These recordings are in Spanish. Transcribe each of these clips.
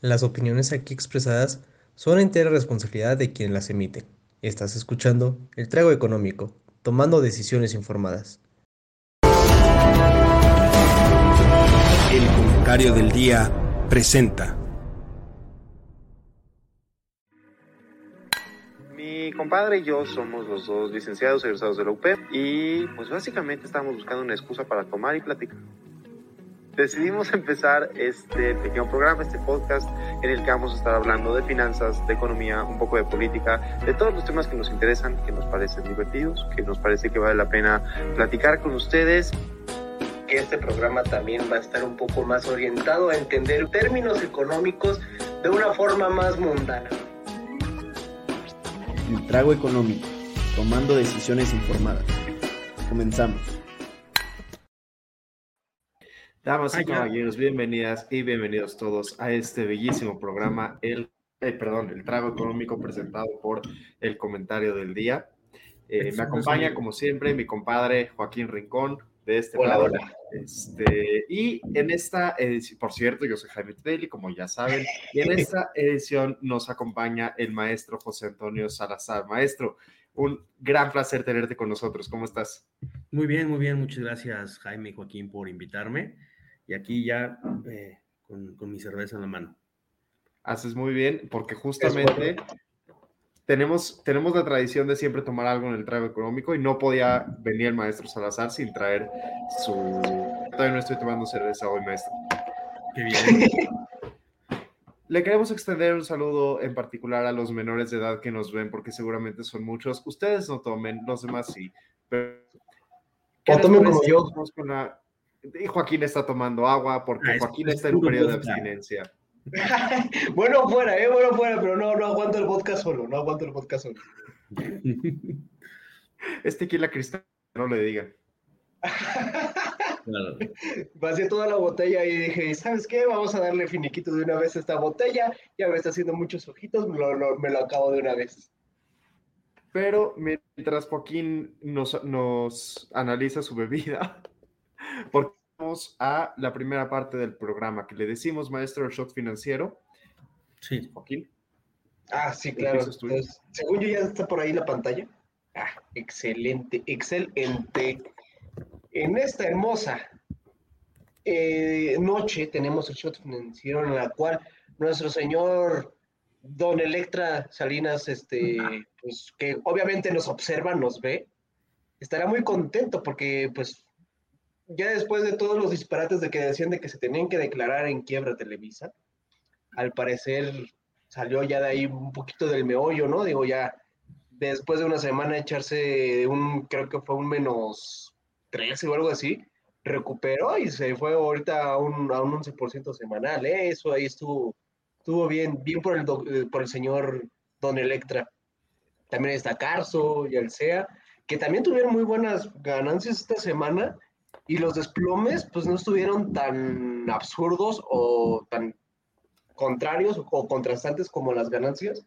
Las opiniones aquí expresadas son entera responsabilidad de quien las emite. Estás escuchando El Trago Económico, tomando decisiones informadas. El comentario del día presenta. Mi compadre y yo somos los dos licenciados egresados de la UP y pues básicamente estábamos buscando una excusa para tomar y platicar. Decidimos empezar este pequeño programa, este podcast, en el que vamos a estar hablando de finanzas, de economía, un poco de política, de todos los temas que nos interesan, que nos parecen divertidos, que nos parece que vale la pena platicar con ustedes. Que este programa también va a estar un poco más orientado a entender términos económicos de una forma más mundana. El trago económico, tomando decisiones informadas. Comenzamos. Damas y caballeros, bienvenidas y bienvenidos todos a este bellísimo programa, el Trago Económico, presentado por El Comentario del Día. Me acompaña, como siempre, mi compadre Joaquín Rincón, de este lado. Hola. Y en esta edición, por cierto, yo soy Jaime Tbeili, como ya saben, y en esta edición nos acompaña el maestro José Antonio Salazar. Maestro, un gran placer tenerte con nosotros. ¿Cómo estás? Muy bien, muchas gracias, Jaime y Joaquín, por invitarme. Y aquí ya con mi cerveza en la mano. Haces muy bien, porque justamente tenemos la tradición de siempre tomar algo en el trago económico y no podía venir el maestro Salazar sin traer su... Todavía no estoy tomando cerveza hoy, maestro. Qué bien. Le queremos extender un saludo en particular a los menores de edad que nos ven, porque seguramente son muchos. Ustedes no tomen, los demás sí. Pero... O tomen como yo. Y Joaquín está tomando agua porque Joaquín está en un periodo de abstinencia. Bueno fuera, bueno fuera, pero no aguanto el vodka solo, Es tequila cristal, no le digan. Pasé toda la botella y dije, ¿sabes qué? Vamos a darle finiquito de una vez a esta botella, ya me está haciendo muchos ojitos, me lo acabo de una vez. Pero mientras Joaquín nos analiza su bebida, porque vamos a la primera parte del programa, que le decimos, maestro, el shock financiero. Sí. Joaquín. Ah, sí, claro. Entonces, según yo ya está por ahí la pantalla. Ah, excelente. En esta hermosa noche tenemos el shock financiero en la cual nuestro señor... Don Electra Salinas, pues, que obviamente nos observa, nos ve, estará muy contento porque, pues, ya después de todos los disparates de que decían de que se tenían que declarar en quiebra Televisa, al parecer salió ya de ahí un poquito del meollo, ¿no? Digo, ya después de una semana echarse creo que fue un -13 o algo así, recuperó y se fue ahorita a un 11% semanal, ¿eh? Eso ahí estuvo bien por el señor Don Electra. También está Carso y Alsea, que también tuvieron muy buenas ganancias esta semana, y los desplomes pues no estuvieron tan absurdos o tan contrarios o contrastantes como las ganancias.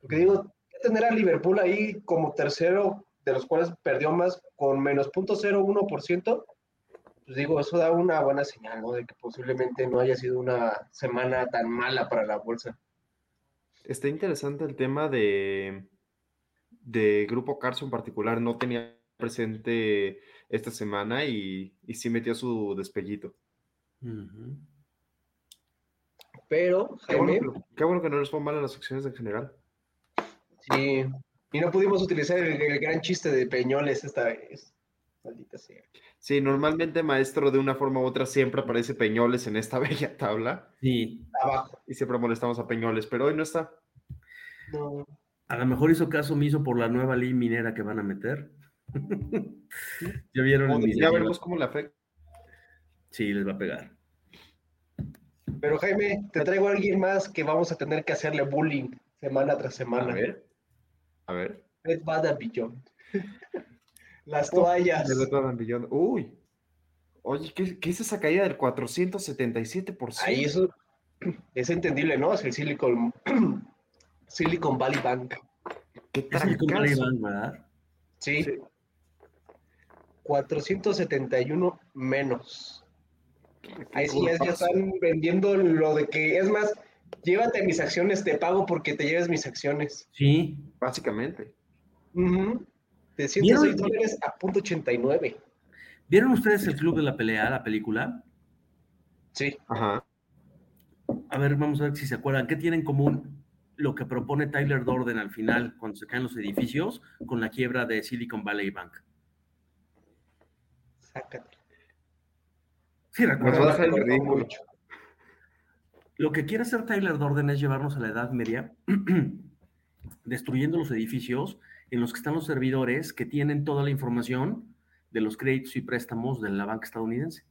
Porque digo, tener a Liverpool ahí como tercero, de los cuales perdió más con menos -0.01%, pues digo, eso da una buena señal, ¿no? De que posiblemente no haya sido una semana tan mala para la bolsa. Está interesante el tema de Grupo Carso en particular. No tenía presente esta semana y sí metió su despellito. Uh-huh. Pero, Jaime... Qué bueno que no nos fue mal a las acciones en general. Sí, y no pudimos utilizar el gran chiste de Peñoles esta vez. Maldita sea. Sí, normalmente, maestro, de una forma u otra siempre aparece Peñoles en esta bella tabla. Sí. Abajo. Y siempre molestamos a Peñoles, pero hoy no está. No. A lo mejor hizo caso omiso por la nueva ley minera que van a meter. Ya vieron. Ya veremos cómo le afecta. Sí, les va a pegar. Pero, Jaime, te traigo a alguien más que vamos a tener que hacerle bullying semana tras semana. A ver. Red Bada Billón. Las toallas. Uy. Oye, ¿qué es esa caída del 477%? Ahí eso es entendible, ¿no? Es el Silicon Valley Bank. ¿Qué tal? Silicon Valley Bank, ¿verdad? Sí. 471 menos. Ahí sí ya están vendiendo lo de que... Es más, llévate mis acciones, te pago porque te lleves mis acciones. Sí, básicamente. Uh-huh. De $106 a $0.89. ¿Vieron ustedes El Club de la Pelea, la película? Sí. Ajá. A ver, vamos a ver si se acuerdan. ¿Qué tiene en común lo que propone Tyler Durden al final, cuando se caen los edificios, con la quiebra de Silicon Valley Bank? Sácate. Sí, recuerdo. Nos va a hacer ridículo. Lo que quiere hacer Tyler Durden es llevarnos a la Edad Media, destruyendo los edificios en los que están los servidores que tienen toda la información de los créditos y préstamos de la banca estadounidense.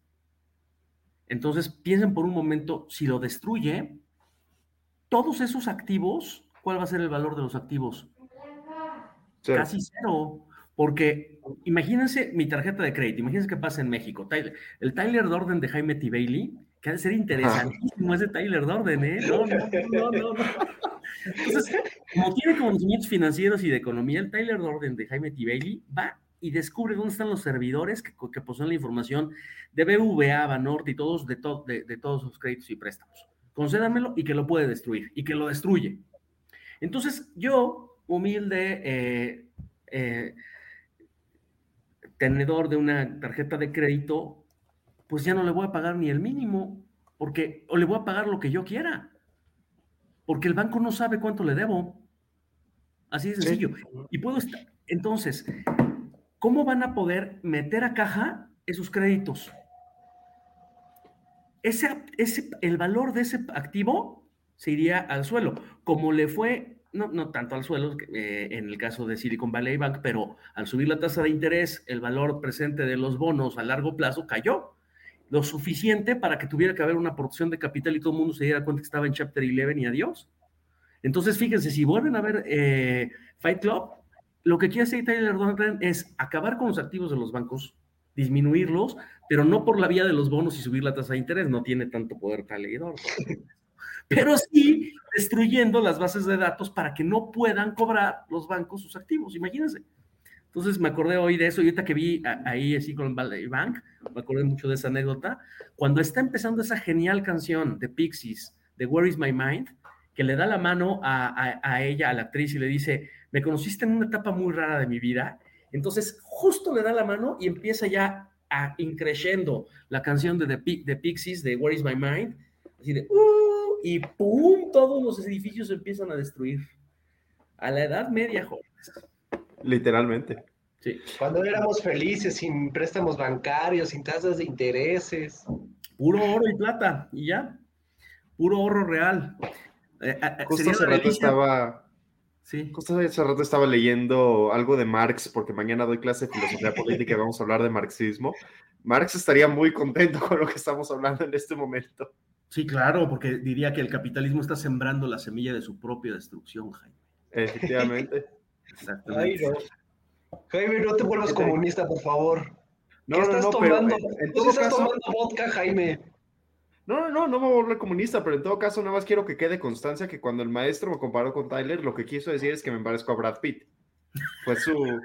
Entonces, piensen por un momento, si lo destruye, todos esos activos, ¿cuál va a ser el valor de los activos? Sí. Casi cero, porque imagínense mi tarjeta de crédito, imagínense qué pasa en México. El Tyler Durden de Jaime Tbeili, que ha de ser interesantísimo, es de Tyler Durden, ¿eh? No. Entonces, como tiene conocimientos financieros y de economía, el Tyler Durden de Jaime Tbeili va y descubre dónde están los servidores que poseen la información de BVA, Banorte y todos de todos sus créditos y préstamos. Concédamelo y que lo puede destruir, y que lo destruye. Entonces, yo, humilde tenedor de una tarjeta de crédito, pues ya no le voy a pagar ni el mínimo, porque o le voy a pagar lo que yo quiera, porque el banco no sabe cuánto le debo. Así de sencillo. Sí. Y puedo estar... Entonces... ¿Cómo van a poder meter a caja esos créditos? El valor de ese activo se iría al suelo, como le fue, no tanto al suelo, en el caso de Silicon Valley Bank, pero al subir la tasa de interés, el valor presente de los bonos a largo plazo cayó, lo suficiente para que tuviera que haber una aportación de capital y todo el mundo se diera cuenta que estaba en Chapter 11 y adiós. Entonces, fíjense, si vuelven a ver Fight Club, lo que quiere hacer Tyler Durden es acabar con los activos de los bancos, disminuirlos, pero no por la vía de los bonos y subir la tasa de interés. No tiene tanto poder Tyler Durden. Pero sí destruyendo las bases de datos para que no puedan cobrar los bancos sus activos. Imagínense. Entonces me acordé hoy de eso. Y ahorita que vi ahí Silicon Valley Bank, me acordé mucho de esa anécdota. Cuando está empezando esa genial canción de Pixies, de Where Is My Mind, que le da la mano a ella, a la actriz, y le dice... Me conociste en una etapa muy rara de mi vida. Entonces, justo le da la mano y empieza ya a increciendo la canción de Pixies, de Where Is My Mind, así de y ¡pum! Todos los edificios se empiezan a destruir. A la Edad Media, jóvenes. Literalmente. Sí. Cuando éramos felices, sin préstamos bancarios, sin tasas de intereses. Puro oro y plata, y ya. Puro oro real. Justo hace rato estaba... Sí. Justo hace rato estaba leyendo algo de Marx, porque mañana doy clase de filosofía política y vamos a hablar de marxismo. Marx estaría muy contento con lo que estamos hablando en este momento. Sí, claro, porque diría que el capitalismo está sembrando la semilla de su propia destrucción, Jaime. Efectivamente. Exactamente. Ay, no. Jaime, no te vuelvas comunista, por favor. No, ¿qué estás tomando? Pero, en todo estás caso, tomando vodka, Jaime. No me voy a volver comunista, pero en todo caso nada más quiero que quede constancia que cuando el maestro me comparó con Tyler, lo que quiso decir es que me parezco a Brad Pitt. Pues su...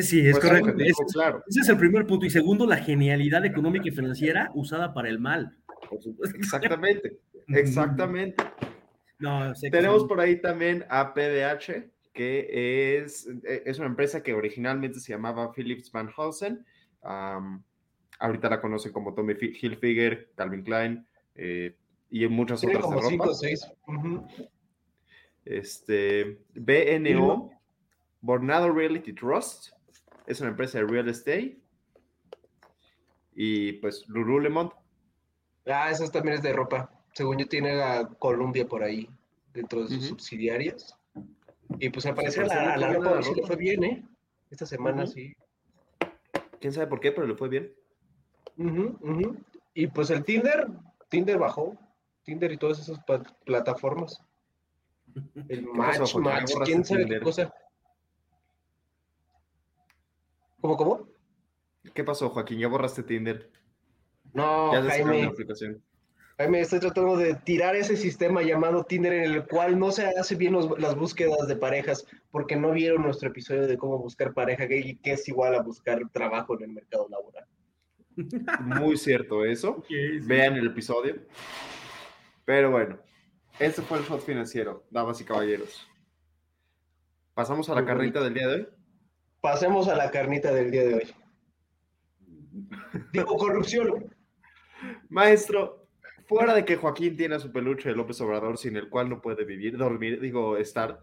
Sí, es correcto. Claro. Ese es el primer punto. Y segundo, la genialidad económica y financiera usada para el mal. Exactamente. No, sé que... Tenemos por ahí también a PDH, que es una empresa que originalmente se llamaba Philips Van Housen. Ahorita la conocen como Tommy Hilfiger, Calvin Klein y en muchas otras como de ropa. 5, 6. Uh-huh. BNO, Vornado Realty Trust, es una empresa de real estate. Y pues Lululemon. Ah, eso también es de ropa. Según yo tiene la Columbia por ahí, dentro de sus subsidiarias. Y pues al parecer la ropa sí le fue bien, esta semana sí. ¿Quién sabe por qué? Pero le fue bien. Uh-huh, uh-huh. Y pues el Tinder bajó, Tinder y todas esas plataformas. El match, ¿quién sabe Tinder? Qué cosa? ¿Cómo? ¿Qué pasó, Joaquín? ¿Ya borraste Tinder? No, Jaime, estoy tratando de tirar ese sistema llamado Tinder en el cual no se hace bien las búsquedas de parejas, porque no vieron nuestro episodio de cómo buscar pareja gay, que es igual a buscar trabajo en el mercado laboral. Muy cierto eso. Okay, sí. Vean el episodio. Pero bueno, Este fue el shot financiero, damas y caballeros. ¿Pasamos a la carnita del día de hoy? Pasemos a la carnita del día de hoy. Digo, corrupción. Maestro, fuera de que Joaquín tiene a su peluche de López Obrador, sin el cual no puede vivir, dormir, estar.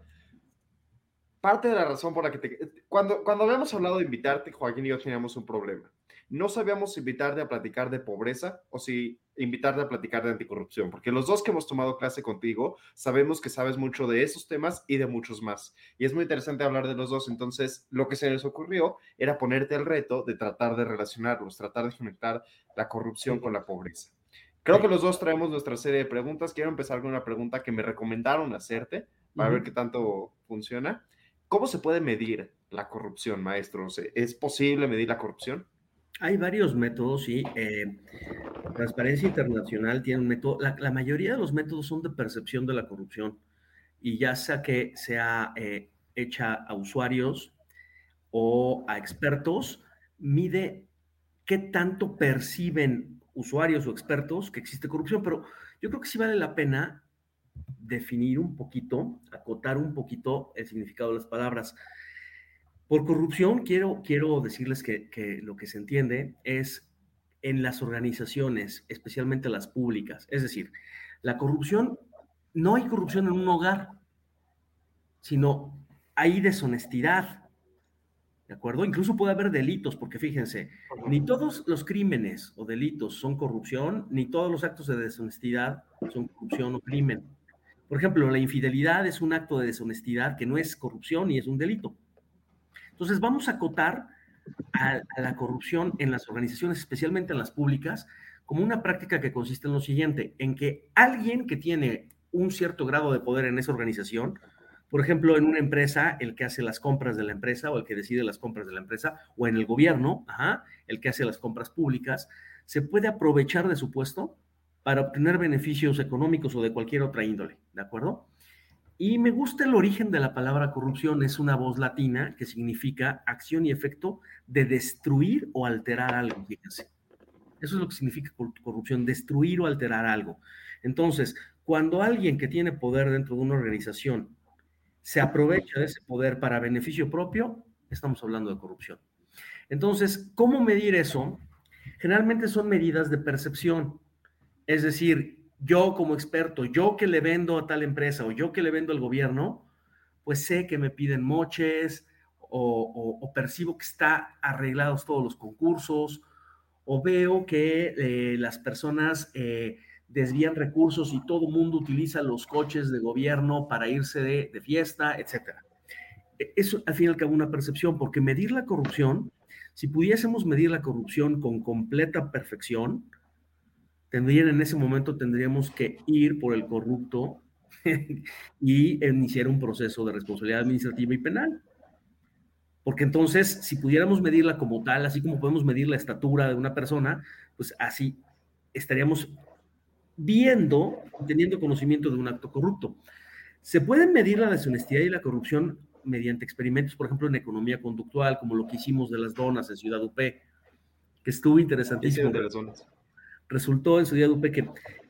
Parte de la razón por la que Cuando habíamos hablado de invitarte, Joaquín y yo teníamos un problema. No sabíamos si invitarte a platicar de pobreza o si invitarte a platicar de anticorrupción, porque los dos que hemos tomado clase contigo sabemos que sabes mucho de esos temas y de muchos más. Y es muy interesante hablar de los dos. Entonces, lo que se les ocurrió era ponerte el reto de tratar de relacionarlos, tratar de conectar la corrupción con la pobreza. Creo que los dos traemos nuestra serie de preguntas. Quiero empezar con una pregunta que me recomendaron hacerte para ver qué tanto funciona. ¿Cómo se puede medir la corrupción, maestro? ¿Es posible medir la corrupción? Hay varios métodos, sí. Transparencia Internacional tiene un método. La mayoría de los métodos son de percepción de la corrupción. Y ya sea que sea hecha a usuarios o a expertos, mide qué tanto perciben usuarios o expertos que existe corrupción. Pero yo creo que sí vale la pena definir un poquito, acotar un poquito el significado de las palabras. Por corrupción, quiero decirles que lo que se entiende es en las organizaciones, especialmente las públicas. Es decir, la corrupción, no hay corrupción en un hogar, sino hay deshonestidad, ¿de acuerdo? Incluso puede haber delitos, porque fíjense, ni todos los crímenes o delitos son corrupción, ni todos los actos de deshonestidad son corrupción o crimen. Por ejemplo, la infidelidad es un acto de deshonestidad que no es corrupción y es un delito. Entonces, vamos a acotar a la corrupción en las organizaciones, especialmente en las públicas, como una práctica que consiste en lo siguiente, en que alguien que tiene un cierto grado de poder en esa organización, por ejemplo, en una empresa, el que hace las compras de la empresa o el que decide las compras de la empresa, o en el gobierno, el que hace las compras públicas, se puede aprovechar de su puesto para obtener beneficios económicos o de cualquier otra índole, ¿de acuerdo? Y me gusta el origen de la palabra corrupción, es una voz latina que significa acción y efecto de destruir o alterar algo, fíjense. Eso es lo que significa corrupción, destruir o alterar algo. Entonces, cuando alguien que tiene poder dentro de una organización se aprovecha de ese poder para beneficio propio, estamos hablando de corrupción. Entonces, ¿cómo medir eso? Generalmente son medidas de percepción, es decir, yo como experto, yo que le vendo a tal empresa o yo que le vendo al gobierno, pues sé que me piden moches o percibo que está arreglados todos los concursos o veo que las personas desvían recursos y todo mundo utiliza los coches de gobierno para irse de fiesta, etc. Eso al fin y al cabo una percepción, porque medir la corrupción, si pudiésemos medir la corrupción con completa perfección, en ese momento tendríamos que ir por el corrupto y iniciar un proceso de responsabilidad administrativa y penal. Porque entonces, si pudiéramos medirla como tal, así como podemos medir la estatura de una persona, pues así estaríamos viendo, teniendo conocimiento de un acto corrupto. Se pueden medir la deshonestidad y la corrupción mediante experimentos, por ejemplo, en economía conductual, como lo que hicimos de las donas en Ciudad UP, que estuvo interesantísimo. Resultó en su día, Dupe, que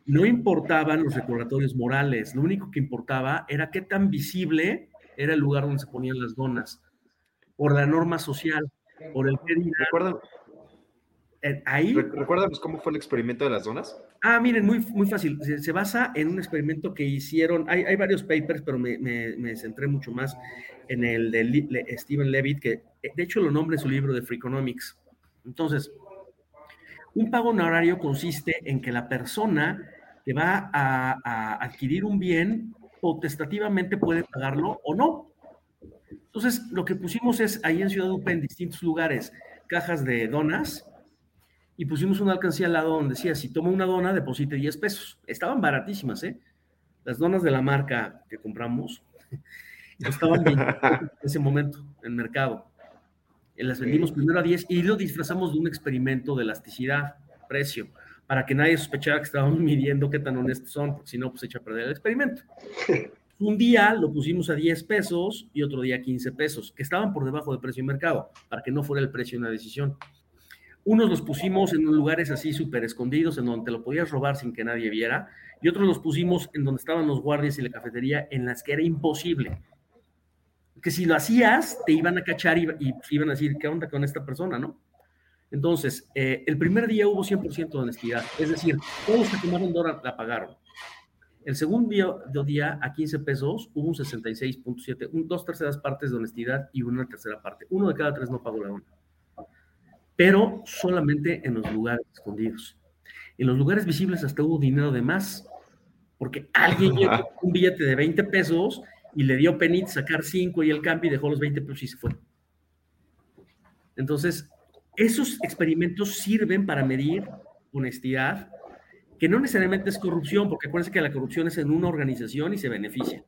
no importaban los recordatorios morales, lo único que importaba era qué tan visible era el lugar donde se ponían las donas, por la norma social, por el que dirán. ¿Recuerdan cómo fue el experimento de las donas? Ah, miren, muy, muy fácil. Se basa en un experimento que hicieron, hay varios papers, pero me centré mucho más en el de Stephen Levitt, que de hecho lo nombra en su libro de Freakonomics. Entonces, un pago honorario consiste en que la persona que va a adquirir un bien potestativamente puede pagarlo o no. Entonces, lo que pusimos es, ahí en Ciudad UP, en distintos lugares, cajas de donas, y pusimos una alcancía al lado donde decía, si toma una dona, deposite 10 pesos. Estaban baratísimas, Las donas de la marca que compramos estaban bien en ese momento, en mercado. Las vendimos primero a 10 y lo disfrazamos de un experimento de elasticidad, precio, para que nadie sospechara que estábamos midiendo qué tan honestos son, porque si no, pues se echa a perder el experimento. Un día lo pusimos a 10 pesos y otro día a 15 pesos, que estaban por debajo del precio de mercado, para que no fuera el precio una decisión. Unos los pusimos en lugares así súper escondidos, en donde te lo podías robar sin que nadie viera, y otros los pusimos en donde estaban los guardias y la cafetería, en las que era imposible. Que si lo hacías, te iban a cachar y iban a decir, ¿qué onda con esta persona, no? Entonces, el primer día hubo 100% de honestidad, es decir, todos que tomaron dólar la pagaron. El segundo día a 15 pesos hubo un 66.7, dos terceras partes de honestidad y una tercera parte. Uno de cada tres no pagó la una. Pero solamente en los lugares escondidos. En los lugares visibles hasta hubo dinero de más, porque alguien llegó un billete de 20 pesos y le dio penit sacar 5 y el cambio y dejó los 20 pesos y se fue. Entonces, esos experimentos sirven para medir honestidad, que no necesariamente es corrupción, porque acuérdense que la corrupción es en una organización y se beneficia.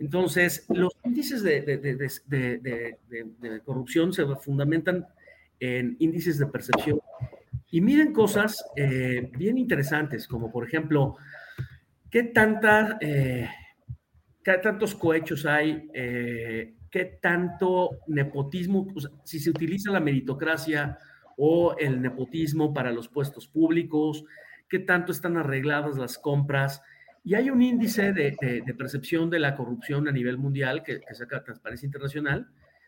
Entonces, los índices de corrupción se fundamentan en índices de percepción y miden cosas bien interesantes, como por ejemplo, ¿qué tantos cohechos hay? ¿Qué tanto nepotismo? O sea, si se utiliza la meritocracia o el nepotismo para los puestos públicos, ¿qué tanto están arregladas las compras? Y hay un índice de percepción de la corrupción a nivel mundial que saca Transparencia Internacional.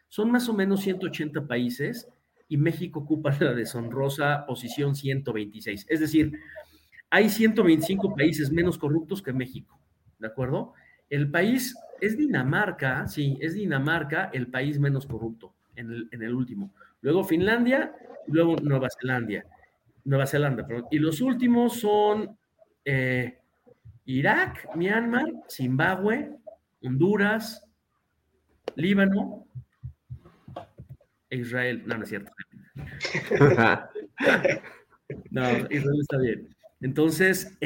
Son más o menos 180 países y México ocupa la deshonrosa posición 126. Es decir, hay 125 países menos corruptos que México, ¿de acuerdo? El país es Dinamarca, sí, es Dinamarca el país menos corrupto en el último. Luego Finlandia, y luego Nueva Zelanda. Y los últimos son Irak, Myanmar, Zimbabue, Honduras, Líbano e Israel. No, no es cierto. No, Israel está bien. Entonces,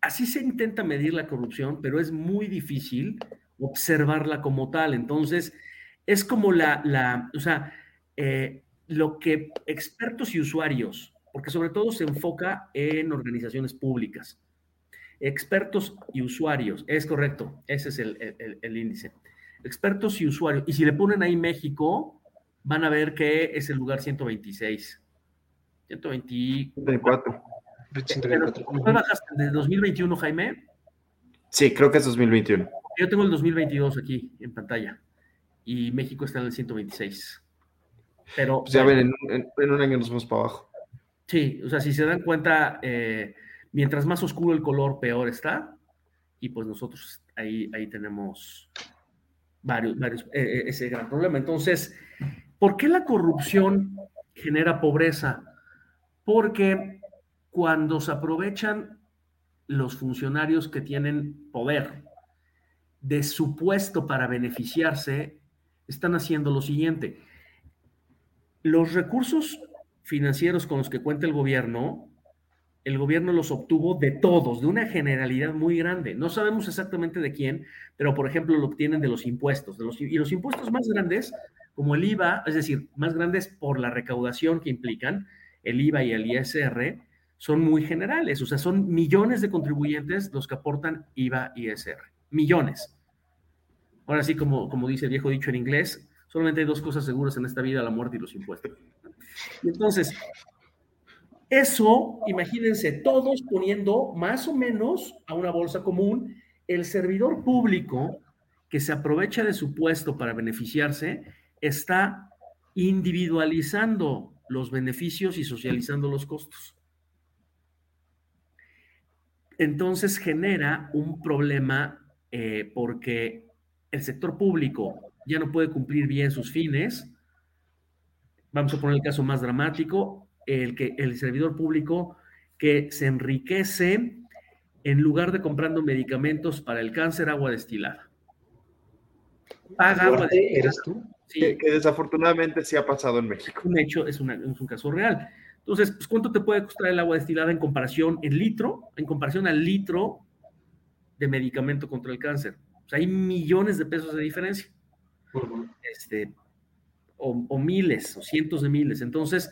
así se intenta medir la corrupción, pero es muy difícil observarla como tal. Entonces, es como lo que expertos y usuarios, porque sobre todo se enfoca en organizaciones públicas. Expertos y usuarios, es correcto, ese es el índice. Expertos y usuarios, y si le ponen ahí México, van a ver que es el lugar 126. 124. ¿Cuál bajaste de 2021, Jaime? Sí, creo que es 2021. Yo tengo el 2022 aquí en pantalla, y México está en el 126. Pero, pues ya ven, en un año nos vamos para abajo. Sí, o sea, si se dan cuenta, mientras más oscuro el color, peor está. Y pues nosotros ahí tenemos varios ese gran problema. Entonces, ¿por qué la corrupción genera pobreza? Porque cuando se aprovechan los funcionarios que tienen poder de su puesto para beneficiarse, están haciendo lo siguiente. Los recursos financieros con los que cuenta el gobierno los obtuvo de todos, de una generalidad muy grande. No sabemos exactamente de quién, pero por ejemplo lo obtienen de los impuestos. Y los impuestos más grandes, como el IVA, es decir, más grandes por la recaudación que implican, el IVA y el ISR, son muy generales. O sea, son millones de contribuyentes los que aportan IVA y ISR. Millones. Ahora sí, como dice el viejo dicho en inglés, solamente hay dos cosas seguras en esta vida, la muerte y los impuestos. Y entonces, eso, imagínense, todos poniendo más o menos a una bolsa común, el servidor público que se aprovecha de su puesto para beneficiarse, está individualizando los beneficios y socializando los costos. Entonces genera un problema porque el sector público ya no puede cumplir bien sus fines. Vamos a poner el caso más dramático, el servidor público que se enriquece en lugar de comprando medicamentos para el cáncer, agua destilada. Paga agua destilada. ¿Eres tú? Sí. Que desafortunadamente sí ha pasado en México. Un hecho, es un caso real. Entonces, pues, ¿cuánto te puede costar el agua destilada en comparación al litro de medicamento contra el cáncer? O sea, hay millones de pesos de diferencia. O miles, o cientos de miles. Entonces,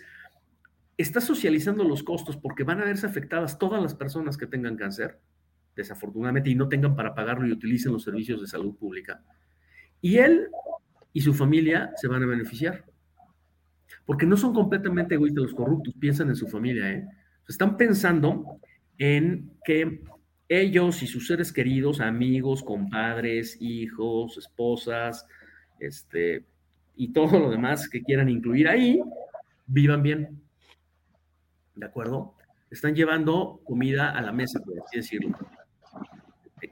está socializando los costos porque van a verse afectadas todas las personas que tengan cáncer, desafortunadamente, y no tengan para pagarlo y utilicen los servicios de salud pública. Y él y su familia se van a beneficiar. Porque no son completamente egoístas los corruptos, piensan en su familia, ¿eh? Están pensando en que ellos y sus seres queridos, amigos, compadres, hijos, esposas, y todo lo demás que quieran incluir ahí, vivan bien. ¿De acuerdo? Están llevando comida a la mesa, por así decirlo,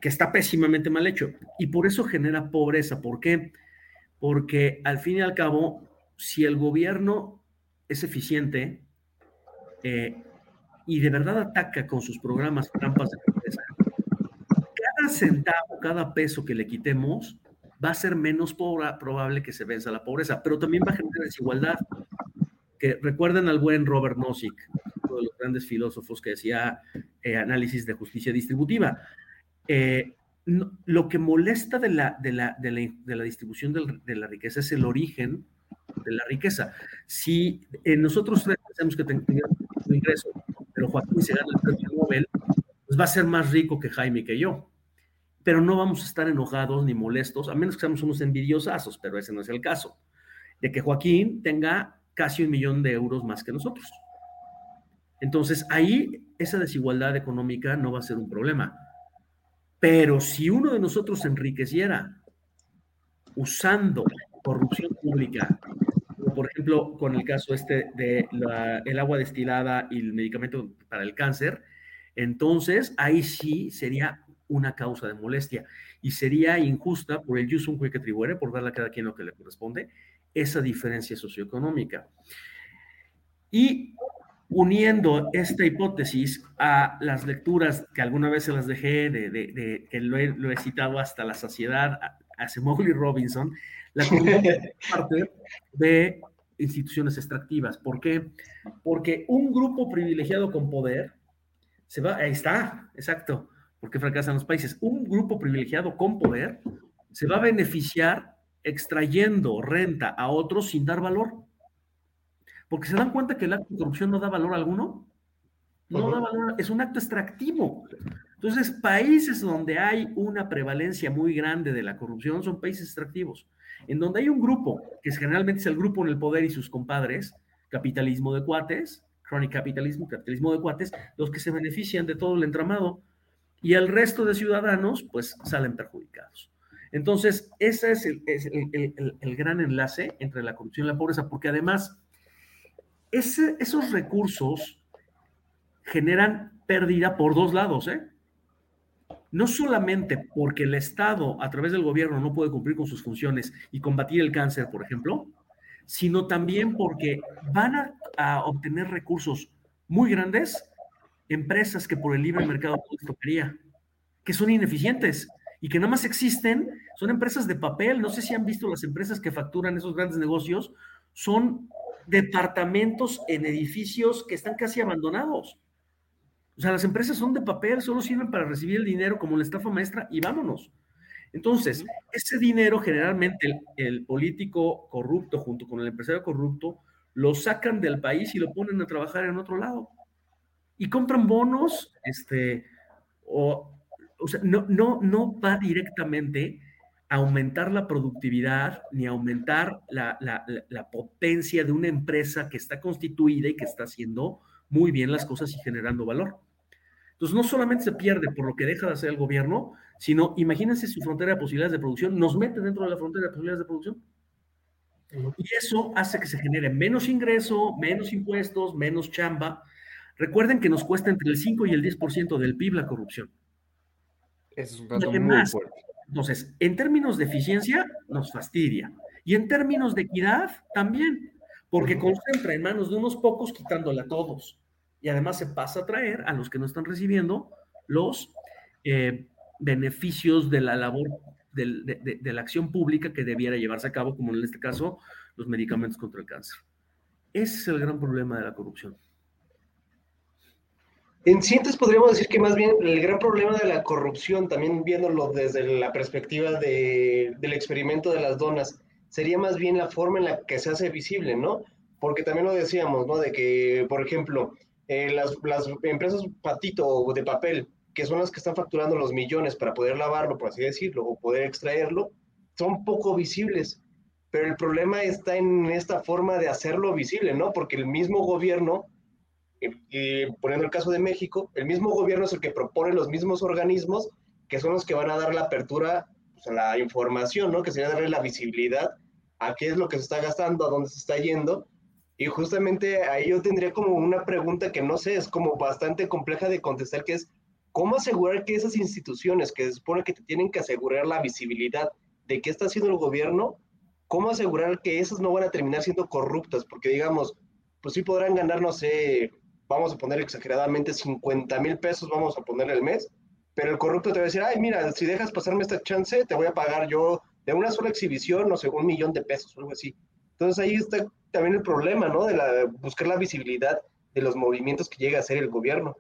que está pésimamente mal hecho. Y por eso genera pobreza. ¿Por qué? Porque al fin y al cabo, si el gobierno es eficiente y de verdad ataca con sus programas trampas de pobreza, cada centavo, cada peso que le quitemos va a ser menos probable que se venza la pobreza, pero también va a generar desigualdad. Que recuerden al buen Robert Nozick, uno de los grandes filósofos que decía análisis de justicia distributiva. No, lo que molesta de la distribución de la riqueza es el origen de la riqueza. Si nosotros pensamos que tengamos un ingreso, pero Joaquín se gana el premio Nobel, pues va a ser más rico que Jaime y que yo. Pero no vamos a estar enojados ni molestos, a menos que seamos unos envidiosazos, pero ese no es el caso, de que Joaquín tenga casi 1 millón de euros más que nosotros. Entonces, ahí esa desigualdad económica no va a ser un problema. Pero si uno de nosotros se enriqueciera usando corrupción pública, por ejemplo, con el caso de el agua destilada y el medicamento para el cáncer, entonces ahí sí sería una causa de molestia y sería injusta por el jus unque tribuere, por darle a cada quien lo que le corresponde, esa diferencia socioeconómica. Y uniendo esta hipótesis a las lecturas que alguna vez se las dejé, que lo he citado hasta la saciedad, a Smogley Robinson, la comunidad es parte de instituciones extractivas. ¿Por qué? Porque un grupo privilegiado con poder se va, ahí está, exacto, porque fracasan los países. Un grupo privilegiado con poder se va a beneficiar extrayendo renta a otros sin dar valor. Porque se dan cuenta que el acto de corrupción no da valor alguno. No da valor, es un acto extractivo. Entonces, países donde hay una prevalencia muy grande de la corrupción son países extractivos. En donde hay un grupo, que generalmente es el grupo en el poder y sus compadres, capitalismo de cuates, crony capitalismo, capitalismo de cuates, los que se benefician de todo el entramado. Y el resto de ciudadanos, pues, salen perjudicados. Entonces, ese es el gran enlace entre la corrupción y la pobreza, porque además, esos recursos generan pérdida por dos lados, ¿eh? No solamente porque el Estado, a través del gobierno, no puede cumplir con sus funciones y combatir el cáncer, por ejemplo, sino también porque van a obtener recursos muy grandes empresas que por el libre mercado que son ineficientes y que nada más existen, son empresas de papel. No sé si han visto las empresas que facturan esos grandes negocios, son departamentos en edificios que están casi abandonados. O sea, las empresas son de papel, solo sirven para recibir el dinero como la estafa maestra y vámonos. Entonces, ese dinero generalmente el político corrupto junto con el empresario corrupto lo sacan del país y lo ponen a trabajar en otro lado. Y compran bonos, o sea, no va directamente a aumentar la productividad ni a aumentar la potencia de una empresa que está constituida y que está haciendo muy bien las cosas y generando valor. Entonces, no solamente se pierde por lo que deja de hacer el gobierno, sino, imagínense su frontera de posibilidades de producción, nos mete dentro de la frontera de posibilidades de producción. Y eso hace que se genere menos ingreso, menos impuestos, menos chamba. Recuerden que nos cuesta entre el 5 y el 10% del PIB la corrupción. Eso es un dato muy fuerte. Entonces, en términos de eficiencia, nos fastidia. Y en términos de equidad, también. Porque concentra en manos de unos pocos quitándole a todos. Y además se pasa a traer a los que no están recibiendo los beneficios de la labor, de la acción pública que debiera llevarse a cabo, como en este caso, los medicamentos contra el cáncer. Ese es el gran problema de la corrupción. En síntesis, podríamos decir que más bien el gran problema de la corrupción, también viéndolo desde la perspectiva del experimento de las donas, sería más bien la forma en la que se hace visible, ¿no? Porque también lo decíamos, ¿no? De que, por ejemplo, las empresas patito o de papel, que son las que están facturando los millones para poder lavarlo, por así decirlo, o poder extraerlo, son poco visibles. Pero el problema está en esta forma de hacerlo visible, ¿no? Porque el mismo gobierno, poniendo el caso de México, el mismo gobierno es el que propone los mismos organismos que son los que van a dar la apertura, pues, a la información, ¿no? Que sería darle la visibilidad a qué es lo que se está gastando, a dónde se está yendo. Y justamente ahí yo tendría como una pregunta que no sé, es como bastante compleja de contestar, que es, ¿cómo asegurar que esas instituciones que se supone que te tienen que asegurar la visibilidad de qué está haciendo el gobierno, cómo asegurar que esas no van a terminar siendo corruptas? Porque digamos, pues sí podrán ganar, no sé, vamos a poner exageradamente 50,000 pesos, vamos a poner el mes, pero el corrupto te va a decir, ay, mira, si dejas pasarme esta chance, te voy a pagar yo de una sola exhibición, no sé, 1,000,000 de pesos o algo así. Entonces ahí está también el problema, ¿no? De buscar la visibilidad de los movimientos que llega a hacer el gobierno.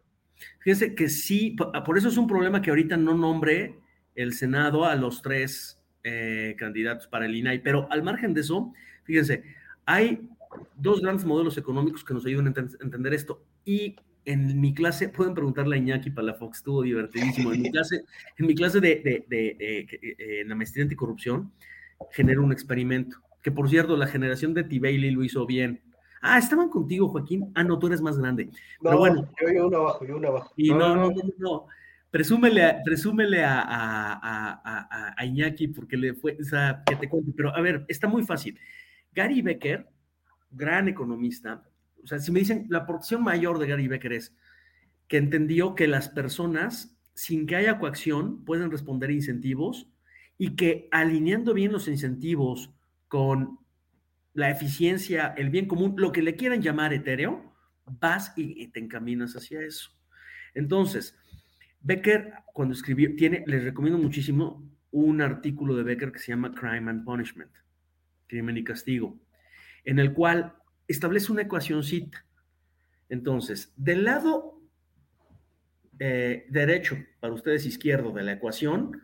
Fíjense que sí, por eso es un problema que ahorita no nombre el Senado a los 3 candidatos para el INAI, pero al margen de eso, fíjense, hay 2 grandes modelos económicos que nos ayudan a entender esto, y en mi clase, pueden preguntarle a Iñaki Palafox, estuvo divertidísimo, en mi clase de la maestría anticorrupción, genero un experimento, que por cierto, la generación de Tbeili lo hizo bien. Ah, estaban contigo, Joaquín. Ah, no, tú eres más grande. No, pero bueno. Yo uno abajo. Y no. Presúmele a Iñaki porque le fue, o sea, que te cuente. Pero a ver, está muy fácil. Gary Becker, gran economista, o sea, si me dicen, la aportación mayor de Gary Becker es que entendió que las personas, sin que haya coacción, pueden responder a incentivos y que alineando bien los incentivos con la eficiencia, el bien común, lo que le quieran llamar etéreo, vas y te encaminas hacia eso. Entonces, Becker, cuando escribió, les recomiendo muchísimo un artículo de Becker que se llama Crime and Punishment, Crimen y Castigo, en el cual establece una ecuacioncita. Entonces, del lado derecho, para ustedes izquierdo de la ecuación,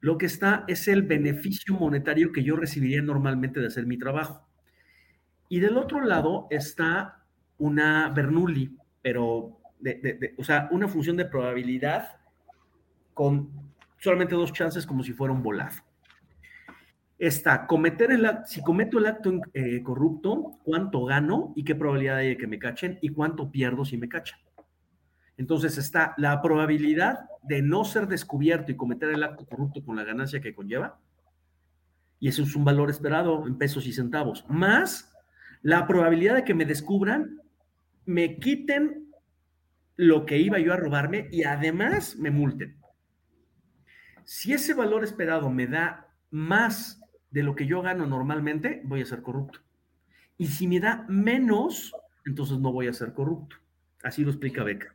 lo que está es el beneficio monetario que yo recibiría normalmente de hacer mi trabajo. Y del otro lado está una Bernoulli, pero, o sea, una función de probabilidad con solamente 2 chances como si fuera un volado. Está, si cometo el acto corrupto, cuánto gano y qué probabilidad hay de que me cachen y cuánto pierdo si me cachan. Entonces está la probabilidad de no ser descubierto y cometer el acto corrupto con la ganancia que conlleva, y eso es un valor esperado en pesos y centavos, más la probabilidad de que me descubran, me quiten lo que iba yo a robarme y además me multen. Si ese valor esperado me da más de lo que yo gano normalmente, voy a ser corrupto. Y si me da menos, entonces no voy a ser corrupto. Así lo explica Becker.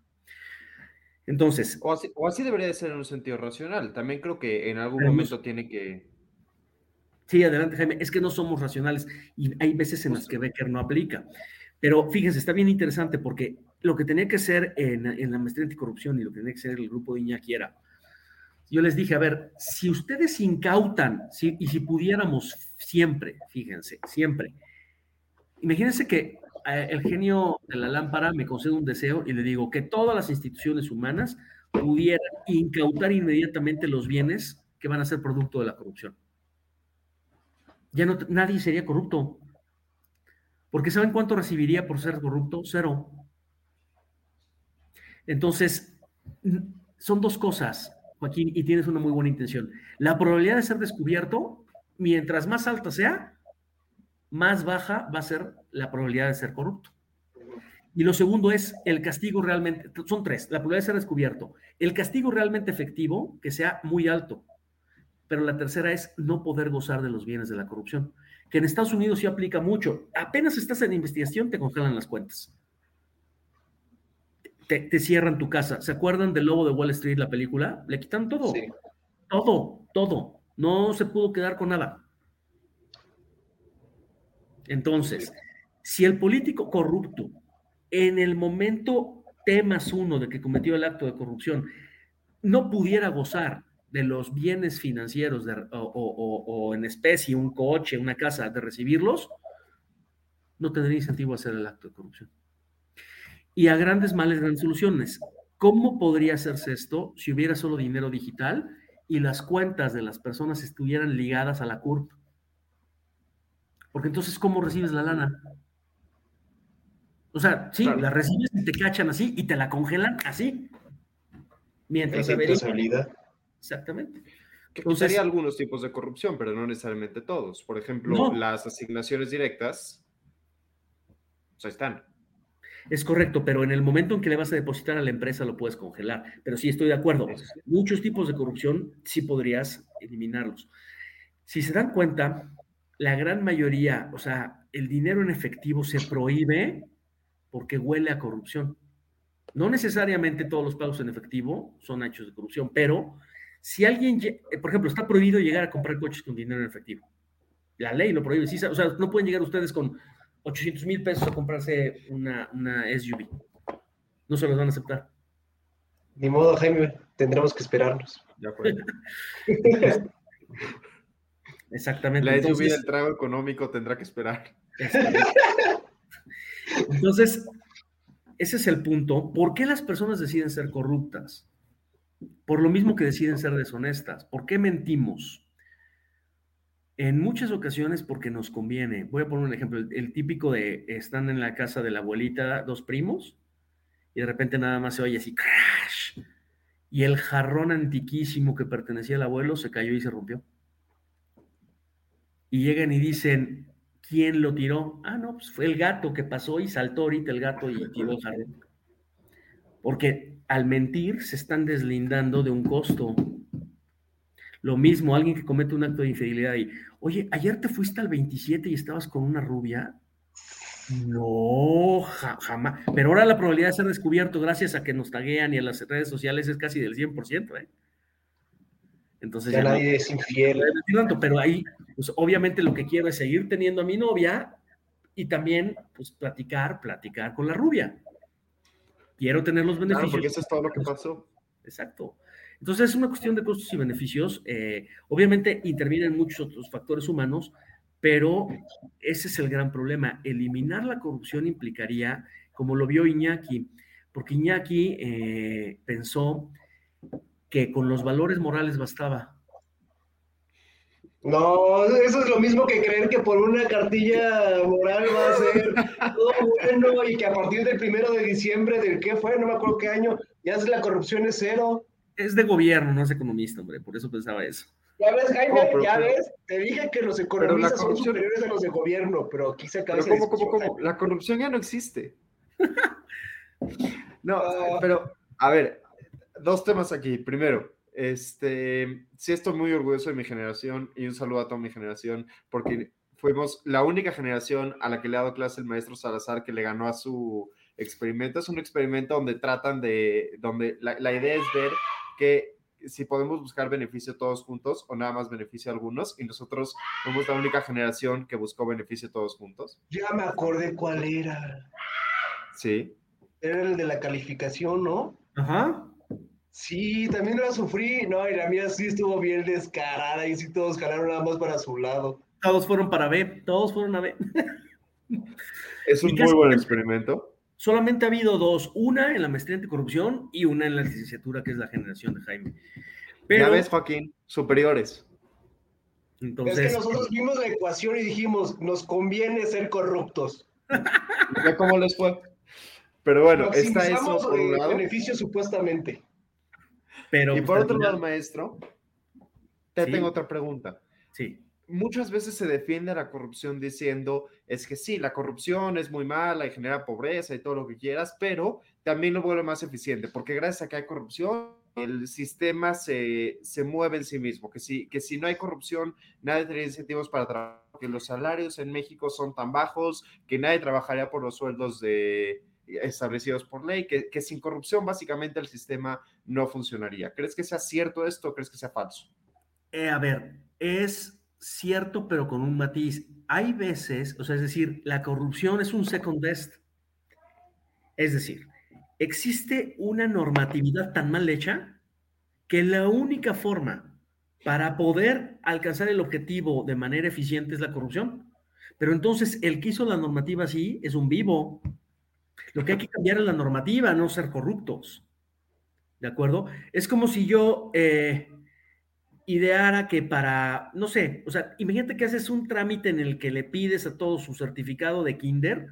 Entonces... O así debería de ser en un sentido racional. También creo que en algún momento tiene que... Sí, adelante, Jaime. Es que no somos racionales y hay veces en las que Becker no aplica. Pero fíjense, está bien interesante porque lo que tenía que ser en la maestría anticorrupción y lo que tenía que ser el grupo de Iñaki era, yo les dije, a ver, si ustedes incautan, ¿sí? Y si pudiéramos siempre, fíjense, siempre, imagínense que el genio de la lámpara me concede un deseo y le digo que todas las instituciones humanas pudieran incautar inmediatamente los bienes que van a ser producto de la corrupción. Ya no, nadie sería corrupto. Porque ¿saben cuánto recibiría por ser corrupto? 0. Entonces, son 2 cosas, Joaquín, y tienes una muy buena intención. La probabilidad de ser descubierto, mientras más alta sea, más baja va a ser la probabilidad de ser corrupto. Y lo segundo es el castigo realmente, son 3, la probabilidad de ser descubierto, el castigo realmente efectivo, que sea muy alto. Pero la tercera es no poder gozar de los bienes de la corrupción, que en Estados Unidos sí aplica mucho. Apenas estás en investigación, te congelan las cuentas. Te cierran tu casa. ¿Se acuerdan del Lobo de Wall Street, la película? Le quitan todo. Sí. Todo. No se pudo quedar con nada. Entonces, si el político corrupto, en el momento T+1 de que cometió el acto de corrupción, no pudiera gozar de los bienes financieros o en especie, un coche, una casa, de recibirlos, no tendría incentivo a hacer el acto de corrupción. Y a grandes males, grandes soluciones. ¿Cómo podría hacerse esto si hubiera solo dinero digital y las cuentas de las personas estuvieran ligadas a la CURP? Porque entonces, ¿cómo recibes la lana? O sea, sí, claro, la recibes y te cachan así y te la congelan así. Mientras esa responsabilidad. Exactamente. Entonces, sería algunos tipos de corrupción, pero no necesariamente todos. Por ejemplo, las asignaciones directas, pues ahí están. Es correcto, pero en el momento en que le vas a depositar a la empresa lo puedes congelar. Pero sí, estoy de acuerdo. Muchos tipos de corrupción sí podrías eliminarlos. Si se dan cuenta, la gran mayoría, o sea, el dinero en efectivo se prohíbe porque huele a corrupción. No necesariamente todos los pagos en efectivo son hechos de corrupción, pero si alguien, por ejemplo, está prohibido llegar a comprar coches con dinero en efectivo. La ley lo prohíbe. Sí, o sea, no pueden llegar ustedes con 800 mil pesos a comprarse una SUV. No se los van a aceptar. Ni modo, Jaime, tendremos que esperarnos. Ya fue. Exactamente. La SUV del trago económico tendrá que esperar. Entonces, ese es el punto. ¿Por qué las personas deciden ser corruptas? Por lo mismo que deciden ser deshonestas. ¿Por qué mentimos? En muchas ocasiones porque nos conviene. Voy a poner un ejemplo, el típico de están en la casa de la abuelita, dos primos, y de repente nada más se oye así, crash, y el jarrón antiquísimo que pertenecía al abuelo se cayó y se rompió. Y llegan y dicen, ¿quién lo tiró? Ah, no, pues fue el gato que pasó y saltó ahorita el gato y tiró el jarrón. Porque al mentir se están deslindando de un costo. Lo mismo, alguien que comete un acto de infidelidad y, oye, ayer te fuiste al 27 y estabas con una rubia. No, jamás. Pero ahora la probabilidad de ser descubierto gracias a que nos taguean y a las redes sociales es casi del 100%, ¿eh? Entonces ya nadie es infiel. Pero ahí, pues obviamente lo que quiero es seguir teniendo a mi novia y también, pues, platicar con la rubia. Quiero tener los beneficios. Claro, porque eso es todo lo que pasó. Exacto. Entonces, es una cuestión de costos y beneficios. Obviamente, intervienen muchos otros factores humanos, pero ese es el gran problema. Eliminar la corrupción implicaría, como lo vio Iñaki, porque Iñaki pensó que con los valores morales bastaba. No, eso es lo mismo que creer que por una cartilla moral va a ser todo bueno y que a partir del 1 de diciembre, del qué fue, no me acuerdo qué año, ya la corrupción es cero. Es de gobierno, no es economista, hombre, por eso pensaba eso. Ya ves, Jaime, ves, te dije que los economistas son superiores a los de gobierno, pero aquí se acaba. ¿Cómo? La corrupción ya no existe. No, pero, a ver, dos temas aquí. Primero, sí estoy muy orgulloso de mi generación y un saludo a toda mi generación, porque fuimos la única generación a la que le ha dado clase el maestro Salazar que le ganó a su experimento. Es un experimento donde la idea es ver que si podemos buscar beneficio todos juntos o nada más beneficio a algunos, y nosotros somos la única generación que buscó beneficio todos juntos. Ya me acordé cuál era. Sí. Era el de la calificación, ¿no? Ajá. Sí, también la sufrí, no, y la mía sí estuvo bien descarada, y sí todos jalaron nada más para su lado. Todos fueron a B. Es un muy buen experimento. Solamente ha habido dos, una en la maestría anticorrupción y una en la licenciatura, que es la generación de Jaime. Pero, ya ves, Joaquín, superiores. Entonces, es que nosotros vimos la ecuación y dijimos, nos conviene ser corruptos. Ya cómo les fue. Pero bueno, está eso por un lado. Beneficio supuestamente. Pero, y por otro lado, maestro, tengo otra pregunta. Sí. Muchas veces se defiende la corrupción diciendo, es que sí, la corrupción es muy mala y genera pobreza y todo lo que quieras, pero también lo vuelve más eficiente, porque gracias a que hay corrupción, el sistema se mueve en sí mismo, que si no hay corrupción, nadie tendría incentivos para trabajar, que los salarios en México son tan bajos que nadie trabajaría por los sueldos establecidos por ley, que sin corrupción básicamente el sistema no funcionaría. ¿Crees que sea cierto esto o crees que sea falso? Es cierto, pero con un matiz. Hay veces, o sea, es decir, la corrupción es un second best. Es decir, existe una normatividad tan mal hecha que la única forma para poder alcanzar el objetivo de manera eficiente es la corrupción. Pero entonces, el que hizo la normativa así es un vivo. Lo que hay que cambiar es la normativa, no ser corruptos. ¿De acuerdo? Es como si yo... ideara que para, no sé, o sea, imagínate que haces un trámite en el que le pides a todos su certificado de kinder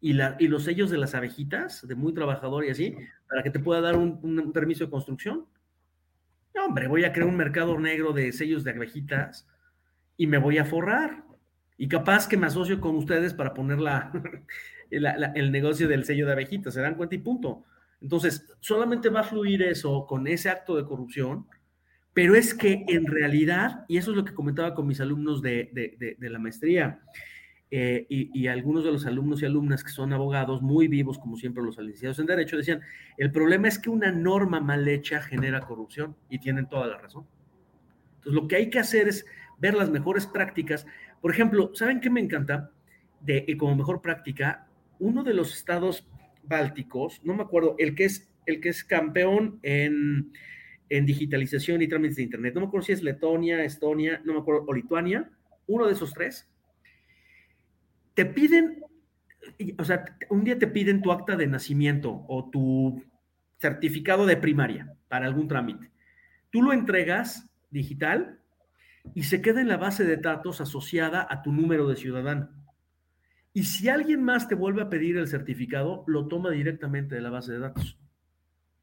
y los sellos de las abejitas, de muy trabajador y así, para que te pueda dar un permiso de construcción. No, hombre, voy a crear un mercado negro de sellos de abejitas y me voy a forrar. Y capaz que me asocio con ustedes para poner el negocio del sello de abejitas, se dan cuenta y punto. Entonces, solamente va a fluir eso con ese acto de corrupción. Pero es que en realidad, y eso es lo que comentaba con mis alumnos de la maestría, y algunos de los alumnos y alumnas que son abogados, muy vivos como siempre los licenciados en Derecho, decían, el problema es que una norma mal hecha genera corrupción, y tienen toda la razón. Entonces lo que hay que hacer es ver las mejores prácticas. Por ejemplo, ¿saben qué me encanta? Como mejor práctica, uno de los estados bálticos, no me acuerdo, el que es campeón en digitalización y trámites de internet. No me acuerdo si es Letonia, Estonia, no me acuerdo, o Lituania, uno de esos tres. Te piden, o sea, un día te piden tu acta de nacimiento o tu certificado de primaria para algún trámite. Tú lo entregas digital y se queda en la base de datos asociada a tu número de ciudadano. Y si alguien más te vuelve a pedir el certificado, lo toma directamente de la base de datos.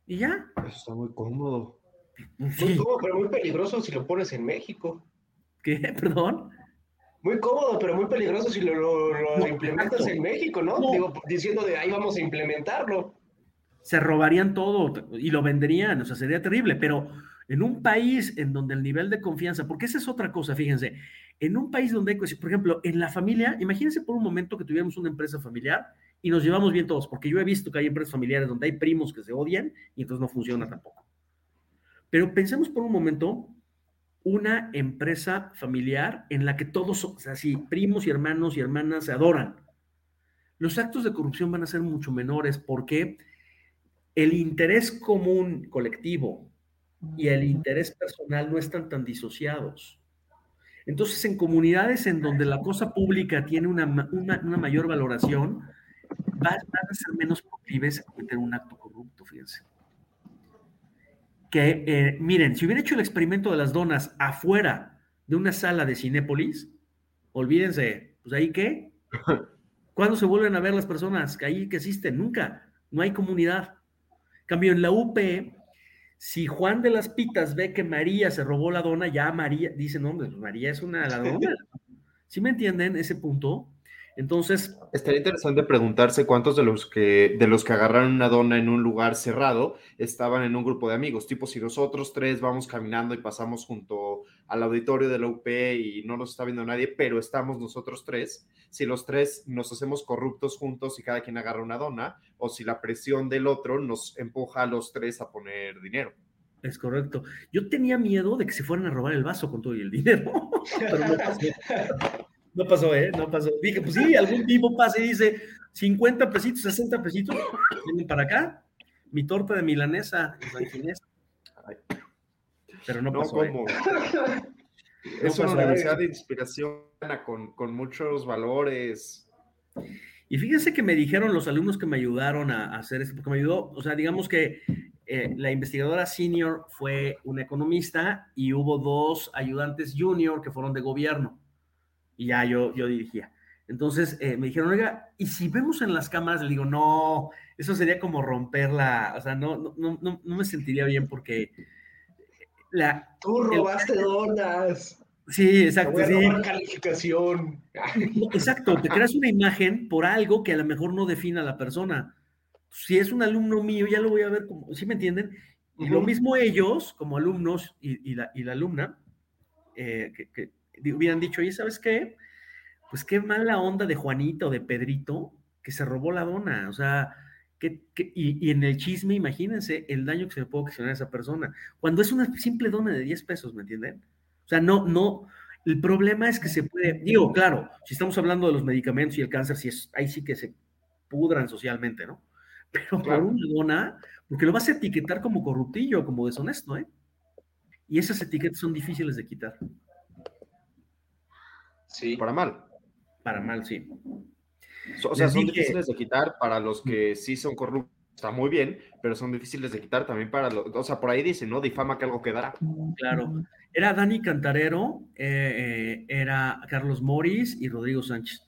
¿Y ya? Eso está muy cómodo. Sí. Muy cómodo, pero muy peligroso si lo pones en México. ¿Qué? ¿Perdón? Muy cómodo, pero muy peligroso si lo implementas exacto. En México, ¿no? No. Digo, diciendo de ahí vamos a implementarlo. Se robarían todo y lo venderían, o sea, sería terrible, pero en un país en donde el nivel de confianza, porque esa es otra cosa, fíjense, en un país donde, por ejemplo, en la familia, imagínense por un momento que tuviéramos una empresa familiar y nos llevamos bien todos, porque yo he visto que hay empresas familiares donde hay primos que se odian y entonces no funciona tampoco. Pero pensemos por un momento una empresa familiar en la que todos, o sea, sí, primos y hermanos y hermanas se adoran. Los actos de corrupción van a ser mucho menores porque el interés común colectivo y el interés personal no están tan disociados. Entonces, en comunidades en donde la cosa pública tiene una mayor valoración, van a ser menos proclives a cometer un acto corrupto, fíjense. Que, miren, si hubiera hecho el experimento de las donas afuera de una sala de Cinépolis, olvídense, pues ahí ¿qué? ¿Cuándo se vuelven a ver las personas que ahí que existen? Nunca, no hay comunidad. En cambio, en la UP, si Juan de las Pitas ve que María se robó la dona, ya María, dicen, hombre, María es una ladrona. ¿Sí me entienden ese punto? Entonces, estaría interesante preguntarse cuántos de los que agarraron una dona en un lugar cerrado estaban en un grupo de amigos, tipo si nosotros tres vamos caminando y pasamos junto al auditorio de la UP y no nos está viendo nadie, pero estamos nosotros tres, si los tres nos hacemos corruptos juntos y cada quien agarra una dona, o si la presión del otro nos empuja a los tres a poner dinero. Es correcto. Yo tenía miedo de que se fueran a robar el vaso con todo y el dinero, pero no pasó. No pasó, no pasó. Dije, pues sí, algún tipo pasa y dice, 50 pesitos, 60 pesitos, vienen para acá, mi torta de milanesa, pero no pasó, ¿eh? Es una universidad de inspiración con muchos valores. Y fíjense que me dijeron los alumnos que me ayudaron a hacer esto, porque me ayudó, o sea, digamos que la investigadora senior fue una economista y hubo dos ayudantes junior que fueron de gobierno. Y ya yo dirigía. Entonces me dijeron, oiga, ¿y si vemos en las cámaras? Le digo, no, eso sería como romperla, o sea, no me sentiría bien porque... Tú robaste donas. Sí, exacto. Te voy a robar calificación. Exacto, te creas una imagen por algo que a lo mejor no define a la persona. Si es un alumno mío, ya lo voy a ver como... ¿Sí me entienden? Y lo mismo ellos, como alumnos y la alumna, que hubieran dicho, oye, ¿sabes qué? Pues qué mala onda de Juanito o de Pedrito que se robó la dona, o sea, y en el chisme, imagínense el daño que se le puede ocasionar a esa persona, cuando es una simple dona de 10 pesos, ¿me entienden? O sea, no, el problema es que se puede, digo, claro, si estamos hablando de los medicamentos y el cáncer, si es, ahí sí que se pudran socialmente, ¿no? Pero claro, por una dona, porque lo vas a etiquetar como corruptillo, como deshonesto, ¿eh? Y esas etiquetas son difíciles de quitar. Sí. Para mal. Para mal, sí. O sea, son difíciles de quitar para los que sí son corruptos está muy bien, pero son difíciles de quitar también para... o sea, por ahí dicen, ¿no? Difama que algo quedará. Claro. Era Dani Cantarero, era Carlos Moris y Rodrigo Sánchez.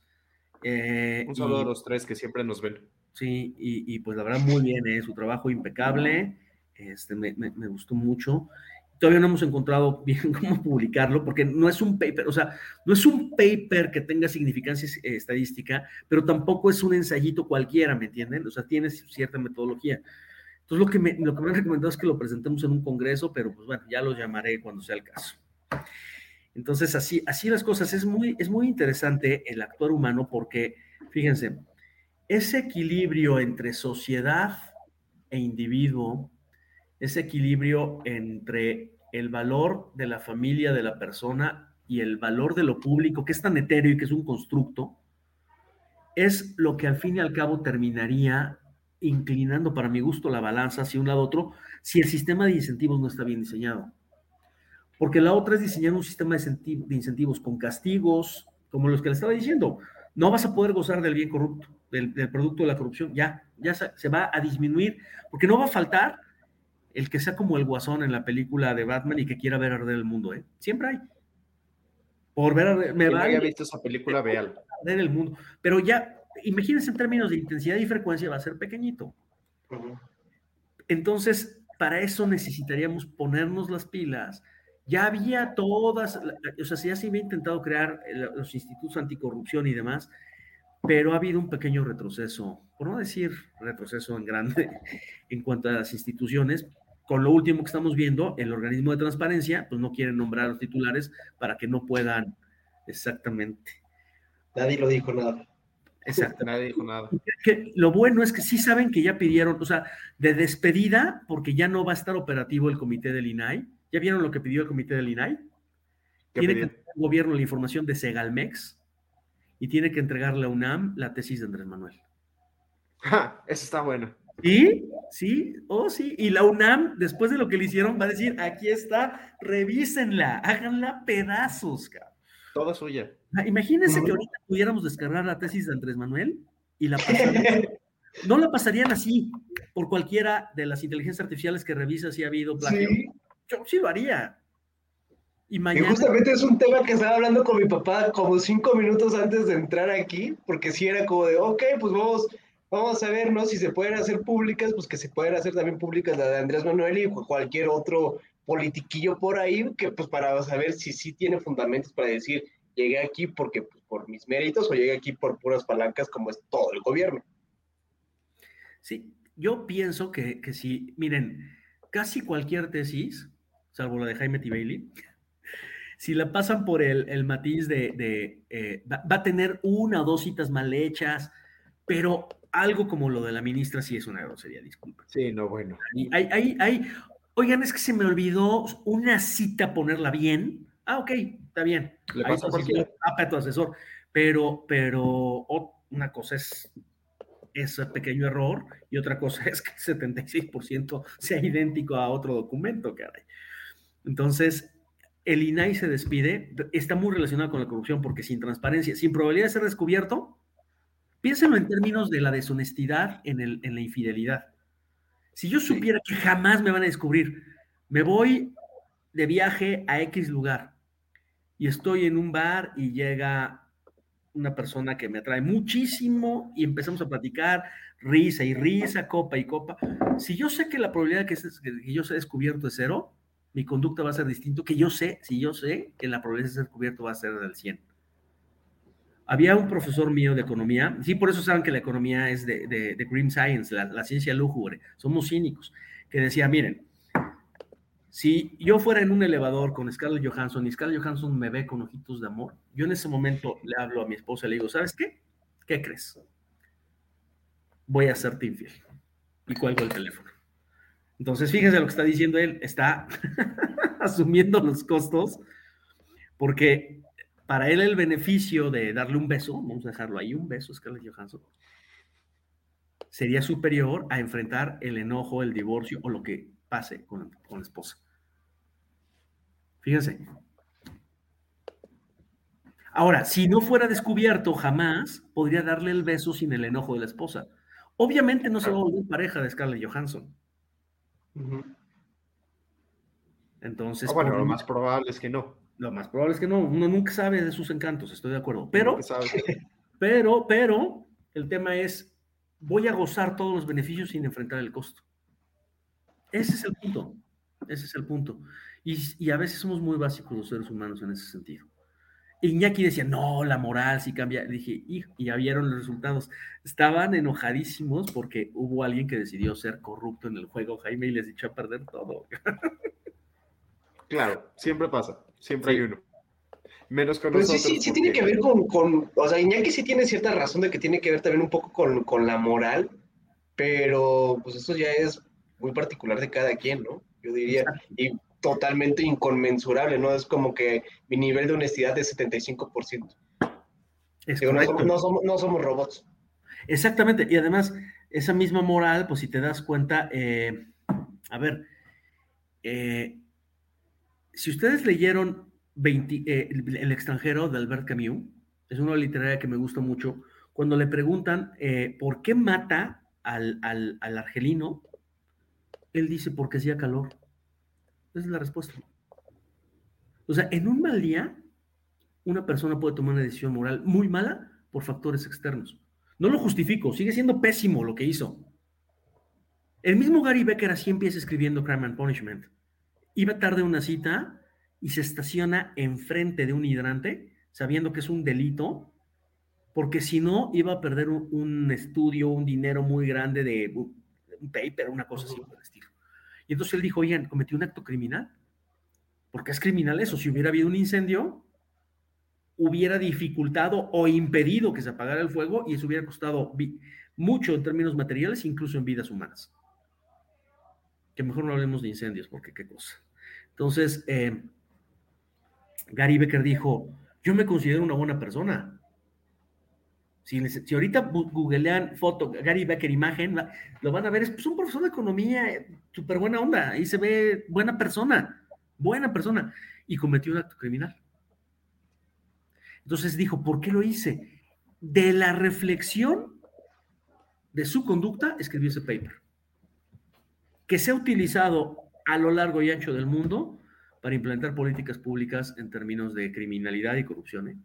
Un saludo a los tres que siempre nos ven. Sí, y pues la verdad muy bien, su trabajo impecable, me gustó mucho. Todavía no hemos encontrado bien cómo publicarlo, porque no es un paper, o sea, no es un paper que tenga significancia estadística, pero tampoco es un ensayito cualquiera, ¿me entienden? O sea, tiene cierta metodología. Entonces, lo que me han recomendado es que lo presentemos en un congreso, pero pues bueno, ya lo llamaré cuando sea el caso. Entonces, así las cosas. Es muy interesante el actuar humano porque, fíjense, ese equilibrio entre sociedad e individuo, ese equilibrio entre el valor de la familia de la persona y el valor de lo público, que es tan etéreo y que es un constructo, es lo que al fin y al cabo terminaría inclinando, para mi gusto, la balanza hacia un lado otro, si el sistema de incentivos no está bien diseñado. Porque la otra es diseñar un sistema de incentivos con castigos, como los que les estaba diciendo. No vas a poder gozar del bien corrupto, del producto de la corrupción. Ya se va a disminuir, porque no va a faltar el que sea como el Guasón en la película de Batman y que quiera ver arder el mundo, ¿eh? Siempre hay. Por ver arder... Quien haya visto esa película, véala. Arder el mundo. Pero ya, imagínense en términos de intensidad y frecuencia, va a ser pequeñito. Uh-huh. Entonces, para eso necesitaríamos ponernos las pilas. Ya había todas... O sea, ya se había intentado crear los institutos anticorrupción y demás, pero ha habido un pequeño retroceso, por no decir retroceso en grande, en cuanto a las instituciones. Con lo último que estamos viendo, el organismo de transparencia, pues no quieren nombrar a los titulares para que no puedan, exactamente. Nadie lo dijo nada. Exacto. Nadie dijo nada. Que lo bueno es que sí saben que ya pidieron, o sea, de despedida, porque ya no va a estar operativo el comité del INAI. ¿Ya vieron lo que pidió el comité del INAI? Tiene que entregar al gobierno la información de Segalmex y tiene que entregarle a UNAM la tesis de Andrés Manuel. ¡Ja! Eso está bueno. ¿Y? Sí, oh sí, y la UNAM, después de lo que le hicieron, va a decir, aquí está, revísenla, háganla pedazos, cabrón. Toda suya. Imagínense que ahorita pudiéramos descargar la tesis de Andrés Manuel y la pasarían, no la pasarían así, por cualquiera de las inteligencias artificiales que revisa si ha habido plagio. ¿Sí? Yo sí lo haría. Y mañana... Y justamente es un tema que estaba hablando con mi papá como 5 minutos antes de entrar aquí, porque sí era como de, ok, pues vamos a ver, ¿no? Si se pueden hacer públicas, pues que se pueden hacer también públicas la de Andrés Manuel y cualquier otro politiquillo por ahí, que pues para saber si sí tiene fundamentos para decir, llegué aquí porque pues, por mis méritos o llegué aquí por puras palancas como es todo el gobierno. Sí, yo pienso que sí, miren, casi cualquier tesis, salvo la de Jaime Tbeili, si la pasan por el matiz va a tener 1 o 2 citas mal hechas, pero algo como lo de la ministra sí es una grosería, disculpa. Sí, no, bueno. Oigan, es que se me olvidó una cita ponerla bien. Ah, ok, está bien. Le pasa a tu asesor. Pero una cosa es ese pequeño error y otra cosa es que el 76% sea idéntico a otro documento, caray. Entonces, el INAI se despide, está muy relacionado con la corrupción porque sin transparencia, sin probabilidad de ser descubierto, piénsenlo en términos de la deshonestidad en la infidelidad. Si yo supiera que jamás me van a descubrir, me voy de viaje a X lugar y estoy en un bar y llega una persona que me atrae muchísimo y empezamos a platicar, risa y risa, copa y copa. Si yo sé que la probabilidad de que yo sea descubierto es 0, mi conducta va a ser distinto que yo sé que la probabilidad de ser descubierto va a ser del 100. Había un profesor mío de economía, sí, por eso saben que la economía es de Grim Science, la ciencia lúgubre, somos cínicos, que decía, miren, si yo fuera en un elevador con Scarlett Johansson y Scarlett Johansson me ve con ojitos de amor, yo en ese momento le hablo a mi esposa y le digo, ¿sabes qué? ¿Qué crees? Voy a hacerte infiel. Y cuelgo el teléfono. Entonces, fíjense lo que está diciendo él, está asumiendo los costos, porque... Para él el beneficio de darle un beso, vamos a dejarlo ahí, un beso, Scarlett Johansson, sería superior a enfrentar el enojo, el divorcio o lo que pase con la esposa. Fíjense. Ahora, si no fuera descubierto jamás, podría darle el beso sin el enojo de la esposa. Obviamente no se va a volver pareja de Scarlett Johansson. Uh-huh. Entonces... lo más probable es que no. Lo más probable es que no. Uno nunca sabe de sus encantos, estoy de acuerdo. Pero el tema es, voy a gozar todos los beneficios sin enfrentar el costo. Ese es el punto. Ese es el punto. Y a veces somos muy básicos los seres humanos en ese sentido. Iñaki decía, no, la moral sí cambia. Le dije, hijo, y ya vieron los resultados. Estaban enojadísimos porque hubo alguien que decidió ser corrupto en el juego, Jaime, y les echó a perder todo. Claro, siempre pasa. Siempre sí. Hay uno. Menos con nosotros. Sí, sí tiene que ver con... O sea, Iñaki sí tiene cierta razón de que tiene que ver también un poco con la moral, pero pues eso ya es muy particular de cada quien, ¿no? Yo diría... Exacto. Y totalmente inconmensurable, ¿no? Es como que mi nivel de honestidad es 75%. Digo, no somos robots. Exactamente. Y además, esa misma moral, pues si te das cuenta... si ustedes leyeron El extranjero de Albert Camus, es una literaria que me gusta mucho, cuando le preguntan por qué mata al argelino, él dice porque hacía calor. Esa es la respuesta. O sea, en un mal día, una persona puede tomar una decisión moral muy mala por factores externos. No lo justifico, sigue siendo pésimo lo que hizo. El mismo Gary Becker así empieza escribiendo Crime and Punishment. Iba tarde a una cita y se estaciona enfrente de un hidrante, sabiendo que es un delito, porque si no iba a perder un estudio, un dinero muy grande de un paper, una cosa así por el estilo. Y entonces él dijo, oigan, cometí un acto criminal, porque es criminal eso. Si hubiera habido un incendio, hubiera dificultado o impedido que se apagara el fuego y eso hubiera costado mucho en términos materiales, incluso en vidas humanas. Que mejor no hablemos de incendios, porque qué cosa. Entonces, Gary Becker dijo, yo me considero una buena persona. Si ahorita googlean foto, Gary Becker imagen, lo van a ver, es pues, un profesor de economía, súper buena onda, ahí se ve buena persona, y cometió un acto criminal. Entonces dijo, ¿por qué lo hice? De la reflexión de su conducta, escribió ese paper, que se ha utilizado a lo largo y ancho del mundo para implantar políticas públicas en términos de criminalidad y corrupción, ¿eh?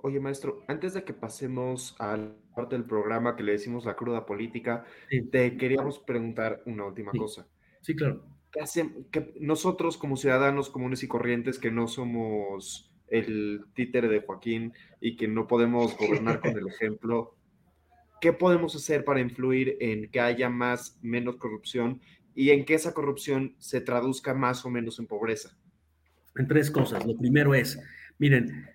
Oye, maestro, antes de que pasemos a la parte del programa que le decimos la cruda política, sí, te queríamos preguntar una última cosa. Sí, claro. ¿Qué nosotros como ciudadanos comunes y corrientes que no somos el títere de Joaquín y que no podemos gobernar con el ejemplo, ¿qué podemos hacer para influir en que haya menos corrupción y en que esa corrupción se traduzca más o menos en pobreza? En tres cosas. Lo primero es, miren,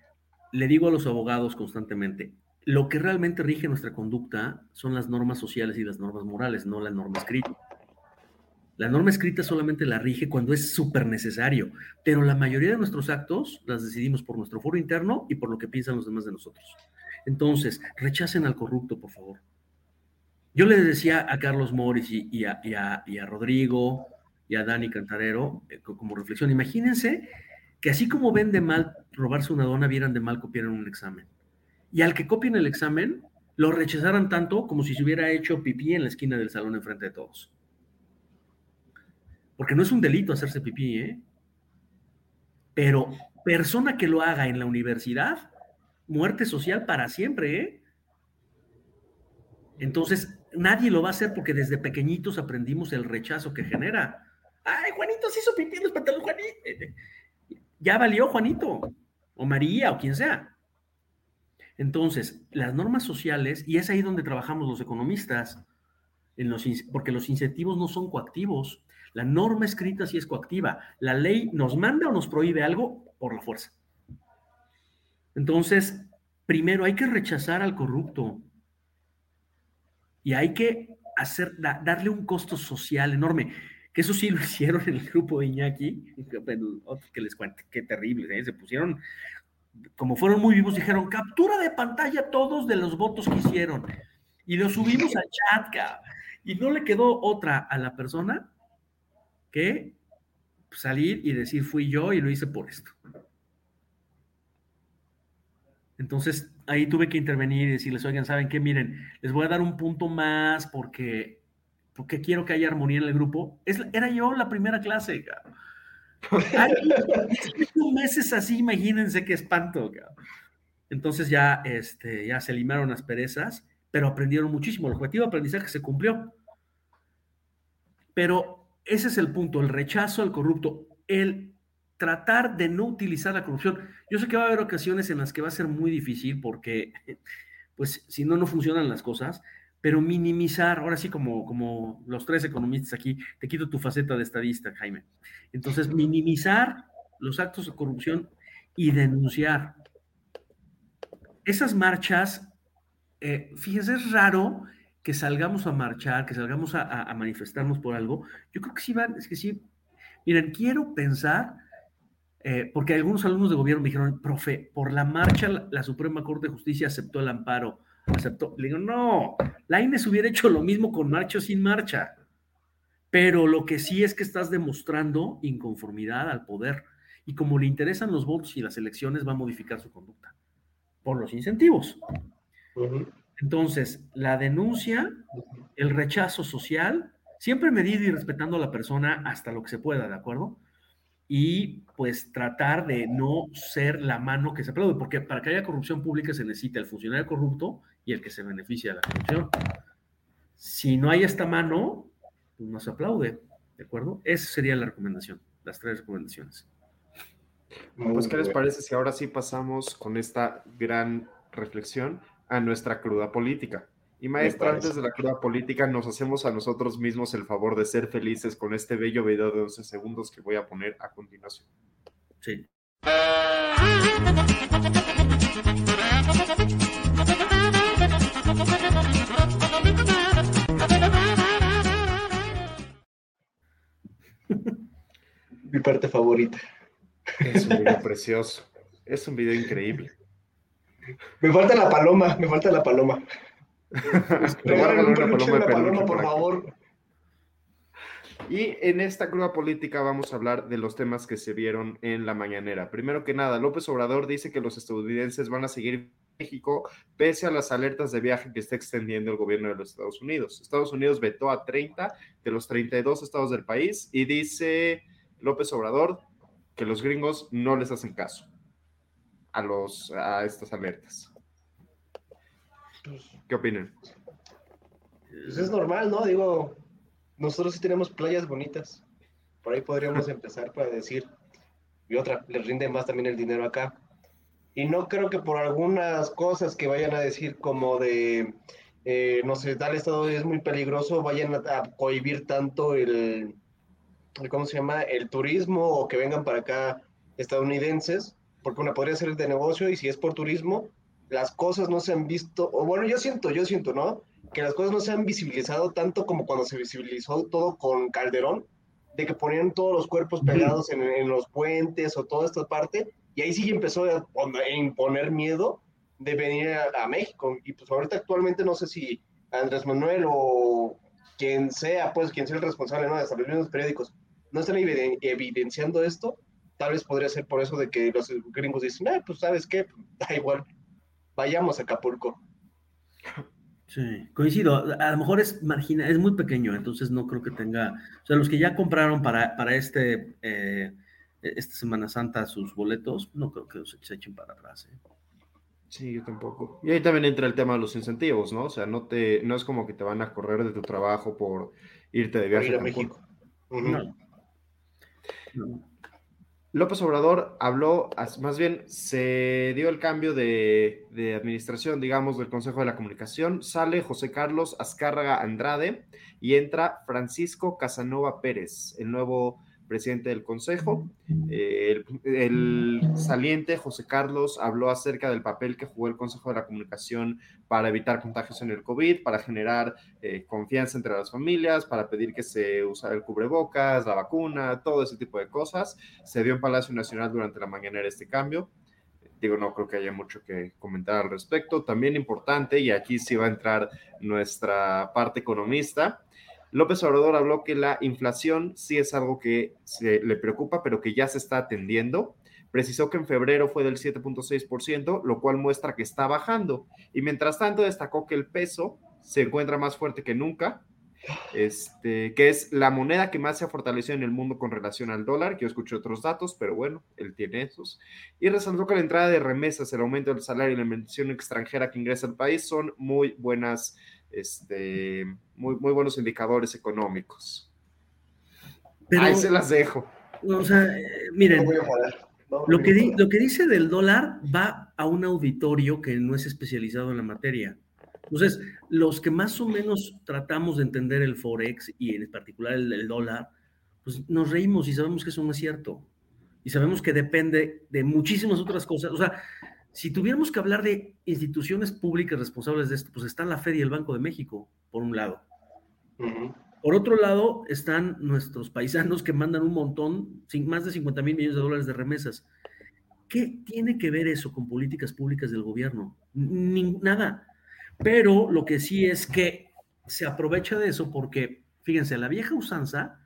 le digo a los abogados constantemente, lo que realmente rige nuestra conducta son las normas sociales y las normas morales, no la norma escrita. La norma escrita solamente la rige cuando es súper necesario, pero la mayoría de nuestros actos las decidimos por nuestro foro interno y por lo que piensan los demás de nosotros. Entonces, rechacen al corrupto, por favor. Yo les decía a Carlos Moris y a Rodrigo y a Dani Cantarero, como reflexión, imagínense que así como ven de mal robarse una dona, vieran de mal copiar un examen. Y al que copien el examen, lo rechazaran tanto como si se hubiera hecho pipí en la esquina del salón enfrente de todos. Porque no es un delito hacerse pipí, ¿eh? Pero persona que lo haga en la universidad, muerte social para siempre, ¿eh? Entonces, nadie lo va a hacer porque desde pequeñitos aprendimos el rechazo que genera. ¡Ay, Juanito se hizo pipí en los pantalones, Juanito! Ya valió Juanito, o María, o quien sea. Entonces, las normas sociales, y es ahí donde trabajamos los economistas, porque los incentivos no son coactivos. La norma escrita sí es coactiva. La ley nos manda o nos prohíbe algo por la fuerza. Entonces, primero hay que rechazar al corrupto. Y hay que darle un costo social enorme, que eso sí lo hicieron en el grupo de Iñaki, que les cuente, qué terrible, ¿eh? Se pusieron, como fueron muy vivos, dijeron, captura de pantalla todos de los votos que hicieron, y lo subimos al chat, y no le quedó otra a la persona que salir y decir, fui yo y lo hice por esto. Entonces, ahí tuve que intervenir y decirles, oigan, ¿saben qué? Miren, les voy a dar un punto más porque quiero que haya armonía en el grupo. Era yo la primera clase, cabrón. Hay 5 meses así, imagínense qué espanto, cabrón. Entonces ya, ya se limaron las perezas, pero aprendieron muchísimo. El objetivo de aprendizaje se cumplió. Pero ese es el punto, el rechazo al corrupto, el tratar de no utilizar la corrupción. Yo sé que va a haber ocasiones en las que va a ser muy difícil porque, pues, si no, no funcionan las cosas, pero minimizar, ahora sí, como los 3 economistas aquí, te quito tu faceta de estadista, Jaime. Entonces, minimizar los actos de corrupción y denunciar. Esas marchas, fíjense, es raro que salgamos a marchar, que salgamos a manifestarnos por algo. Yo creo que sí van, es que sí. Miren, quiero pensar, porque algunos alumnos de gobierno me dijeron, profe, por la marcha la Suprema Corte de Justicia aceptó el amparo, aceptó. Le digo, no, la INES hubiera hecho lo mismo con marcha o sin marcha. Pero lo que sí es que estás demostrando inconformidad al poder. Y como le interesan los votos y las elecciones, va a modificar su conducta por los incentivos. Uh-huh. Entonces, la denuncia, el rechazo social, siempre medido y respetando a la persona hasta lo que se pueda, ¿de acuerdo? Y pues tratar de no ser la mano que se aplaude, porque para que haya corrupción pública se necesita el funcionario corrupto y el que se beneficia de la corrupción. Si no hay esta mano, pues no se aplaude, ¿de acuerdo? Esa sería la recomendación, las 3 recomendaciones. Pues, ¿qué les parece si ahora sí pasamos con esta gran reflexión a nuestra cruda política? Y maestra, antes de la cruda política, nos hacemos a nosotros mismos el favor de ser felices con este bello video de 11 segundos que voy a poner a continuación. Sí. Mi parte favorita. Es un video precioso. Es un video increíble. Me falta la paloma. Regálame un peluche de una paloma, por favor. Y en esta cruda política vamos a hablar de los temas que se vieron en la mañanera. Primero que nada, López Obrador dice que los estadounidenses van a seguir México pese a las alertas de viaje que está extendiendo el gobierno de los Estados Unidos. Estados Unidos vetó a 30 de los 32 estados del país y dice López Obrador que los gringos no les hacen caso a estas alertas. ¿Qué opinan? Pues es normal, ¿no? Digo, nosotros sí tenemos playas bonitas. Por ahí podríamos empezar para decir, y otra, les rinde más también el dinero acá. Y no creo que por algunas cosas que vayan a decir como de, no sé, tal estado es muy peligroso, vayan a cohibir tanto el turismo, o que vengan para acá estadounidenses, porque una podría ser de negocio, y si es por turismo, las cosas no se han visto, o bueno, yo siento, ¿no? Que las cosas no se han visibilizado tanto como cuando se visibilizó todo con Calderón, de que ponían todos los cuerpos pegados en los puentes o toda esta parte, y ahí sí empezó a imponer miedo de venir a México, y pues ahorita actualmente no sé si Andrés Manuel o quien sea el responsable, ¿no?, de establecer los mismos periódicos, no están evidenciando esto. Tal vez podría ser por eso de que los gringos dicen, pues ¿sabes qué? Da igual, vayamos a Acapulco. Sí, coincido. A lo mejor es marginal, es muy pequeño, entonces no creo que tenga... O sea, los que ya compraron para esta Semana Santa sus boletos, no creo que los se echen para atrás, ¿eh? Sí, yo tampoco. Y ahí también entra el tema de los incentivos, ¿no? O sea, no es como que te van a correr de tu trabajo por irte de viaje a México. Uh-huh. No. López Obrador habló, más bien se dio el cambio de administración, digamos, del Consejo de la Comunicación. Sale José Carlos Azcárraga Andrade y entra Francisco Casanova Pérez, el nuevo presidente del Consejo. El saliente José Carlos habló acerca del papel que jugó el Consejo de la Comunicación para evitar contagios en el COVID, para generar confianza entre las familias, para pedir que se usara el cubrebocas, la vacuna, todo ese tipo de cosas. Se dio en Palacio Nacional durante la mañanera este cambio. Digo, no creo que haya mucho que comentar al respecto. También importante, y aquí sí va a entrar nuestra parte economista, López Obrador habló que la inflación sí es algo que se le preocupa, pero que ya se está atendiendo, Precisó que en febrero fue del 7.6%, lo cual muestra que está bajando. Y mientras tanto, destacó que el peso se encuentra más fuerte que nunca, que es la moneda que más se ha fortalecido en el mundo con relación al dólar. Yo escuché otros datos, pero bueno, él tiene esos. Y resaltó que la entrada de remesas, el aumento del salario y la inversión extranjera que ingresa al país son muy buenas, muy buenos indicadores económicos. Pero, ahí se las dejo. O sea, miren... Lo que dice del dólar va a un auditorio que no es especializado en la materia. Entonces, los que más o menos tratamos de entender el Forex y en particular el dólar, pues nos reímos y sabemos que eso no es cierto. Y sabemos que depende de muchísimas otras cosas. O sea, si tuviéramos que hablar de instituciones públicas responsables de esto, pues están la Fed y el Banco de México, por un lado. Uh-huh. Por otro lado, están nuestros paisanos que mandan un montón, más de $50,000 millones de remesas. ¿Qué tiene que ver eso con políticas públicas del gobierno? Nada. Pero lo que sí es que se aprovecha de eso porque, fíjense, la vieja usanza,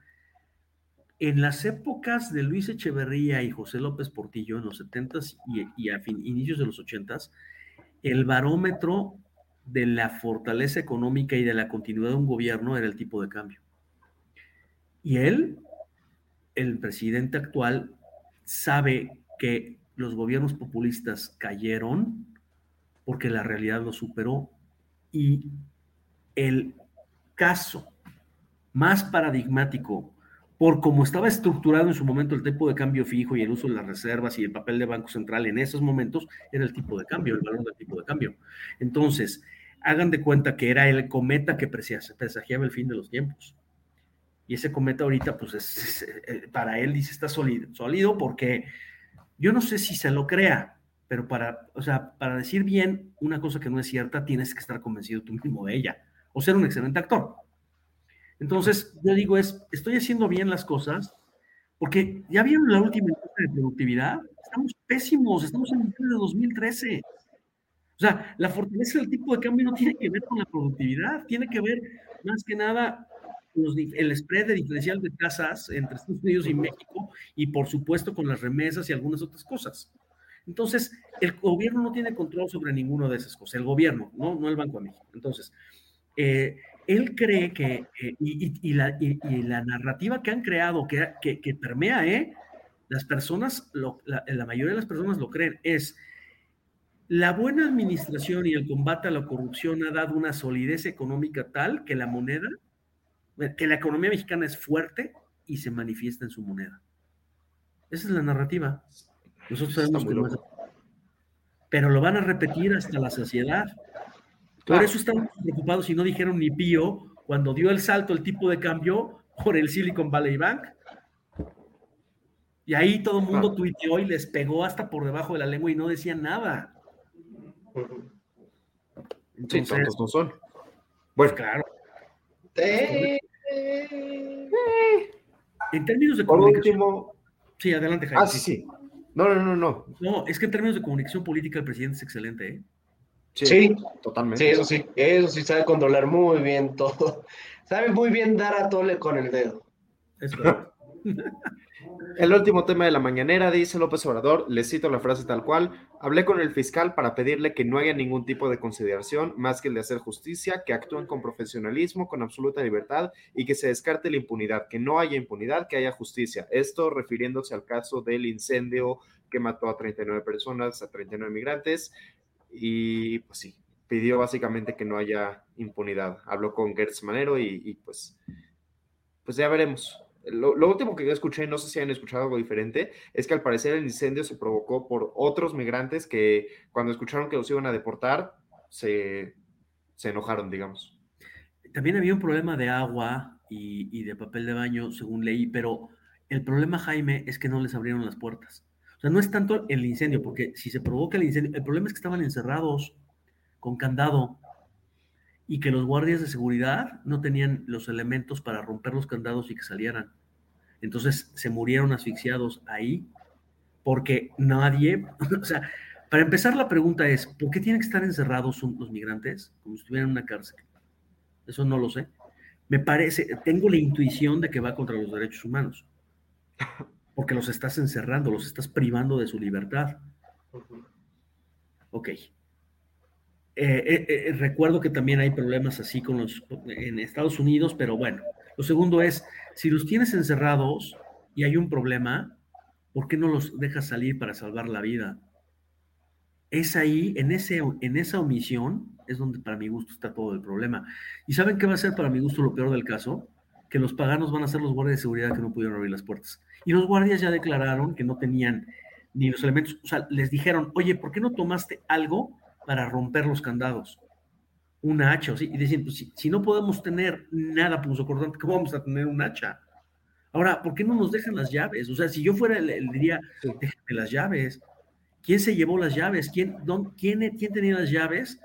en las épocas de Luis Echeverría y José López Portillo, en los 70s y a inicios de los 80s, el barómetro de la fortaleza económica y de la continuidad de un gobierno era el tipo de cambio. Y él, el presidente actual, sabe que los gobiernos populistas cayeron porque la realidad lo superó. Y el caso más paradigmático, por cómo estaba estructurado en su momento el tipo de cambio fijo y el uso de las reservas y el papel de Banco Central en esos momentos, era el tipo de cambio, el valor del tipo de cambio. Entonces, hagan de cuenta que era el cometa que presagiaba el fin de los tiempos. Y ese cometa ahorita, pues, para él, dice, está sólido porque yo no sé si se lo crea, pero para decir bien una cosa que no es cierta, tienes que estar convencido tú mismo de ella o ser un excelente actor. Entonces, yo digo, estoy haciendo bien las cosas porque ya vieron la última encuesta de productividad. Estamos pésimos, estamos en el nivel de 2013. O sea, la fortaleza del tipo de cambio no tiene que ver con la productividad, tiene que ver más que nada el spread de diferencial de tasas entre Estados Unidos y México y, por supuesto, con las remesas y algunas otras cosas. Entonces, el gobierno no tiene control sobre ninguna de esas cosas. El gobierno, no el Banco de México. Entonces, él cree que, la narrativa que han creado, que permea, las personas, la mayoría de las personas lo creen, es la buena administración y el combate a la corrupción ha dado una solidez económica tal que la economía mexicana es fuerte y se manifiesta en su moneda. Esa es la narrativa. Nosotros sabemos que pero lo van a repetir hasta la saciedad. Por eso están preocupados y no dijeron ni pío cuando dio el salto el tipo de cambio por el Silicon Valley Bank. Y ahí todo el mundo tuiteó y les pegó hasta por debajo de la lengua y no decían nada. Entonces, sí, tontos no son. Bueno, claro. En términos de comunicación... Por último... Sí, adelante, Jaime. Sí. No. No, es que en términos de comunicación política el presidente es excelente, Sí, totalmente. Sí, eso sí sabe controlar muy bien todo. Sabe muy bien dar a tole con el dedo. Eso. El último tema de la mañanera, dice López Obrador, le cito la frase tal cual: hablé con el fiscal para pedirle que no haya ningún tipo de consideración más que el de hacer justicia, que actúen con profesionalismo, con absoluta libertad y que se descarte la impunidad, que no haya impunidad, que haya justicia. Esto refiriéndose al caso del incendio que mató a 39 personas, a 39 migrantes. Y pues sí, pidió básicamente que no haya impunidad. Habló con Gertz Manero y pues ya veremos. Lo último que yo escuché, no sé si han escuchado algo diferente, es que al parecer el incendio se provocó por otros migrantes que cuando escucharon que los iban a deportar, se enojaron, digamos. También había un problema de agua y de papel de baño, según leí, pero el problema, Jaime, es que no les abrieron las puertas. O sea, no es tanto el incendio, porque si se provoca el incendio, el problema es que estaban encerrados con candado y que los guardias de seguridad no tenían los elementos para romper los candados y que salieran. Entonces se murieron asfixiados ahí porque nadie... O sea, para empezar la pregunta es, ¿por qué tienen que estar encerrados los migrantes como si estuvieran en una cárcel? Eso no lo sé. Me parece, tengo la intuición de que va contra los derechos humanos. porque los estás encerrando, los estás privando de su libertad. Ok. Recuerdo que también hay problemas así con los en Estados Unidos, pero bueno. Lo segundo es, si los tienes encerrados y hay un problema, ¿por qué no los dejas salir para salvar la vida? Es ahí, en esa omisión, es donde para mi gusto está todo el problema. ¿Y saben qué va a ser para mi gusto lo peor del caso? Que los paganos van a ser los guardias de seguridad que no pudieron abrir las puertas. Y los guardias ya declararon que no tenían ni los elementos, o sea, les dijeron, oye, ¿por qué no tomaste algo para romper los candados? Un hacha, ¿sí? Y decían, pues si no podemos tener nada punzocortante, ¿cómo vamos a tener un hacha? Ahora, ¿por qué no nos dejan las llaves? O sea, si yo fuera el diría, déjenme las llaves. ¿Quién se llevó las llaves? ¿Quién tenía las llaves?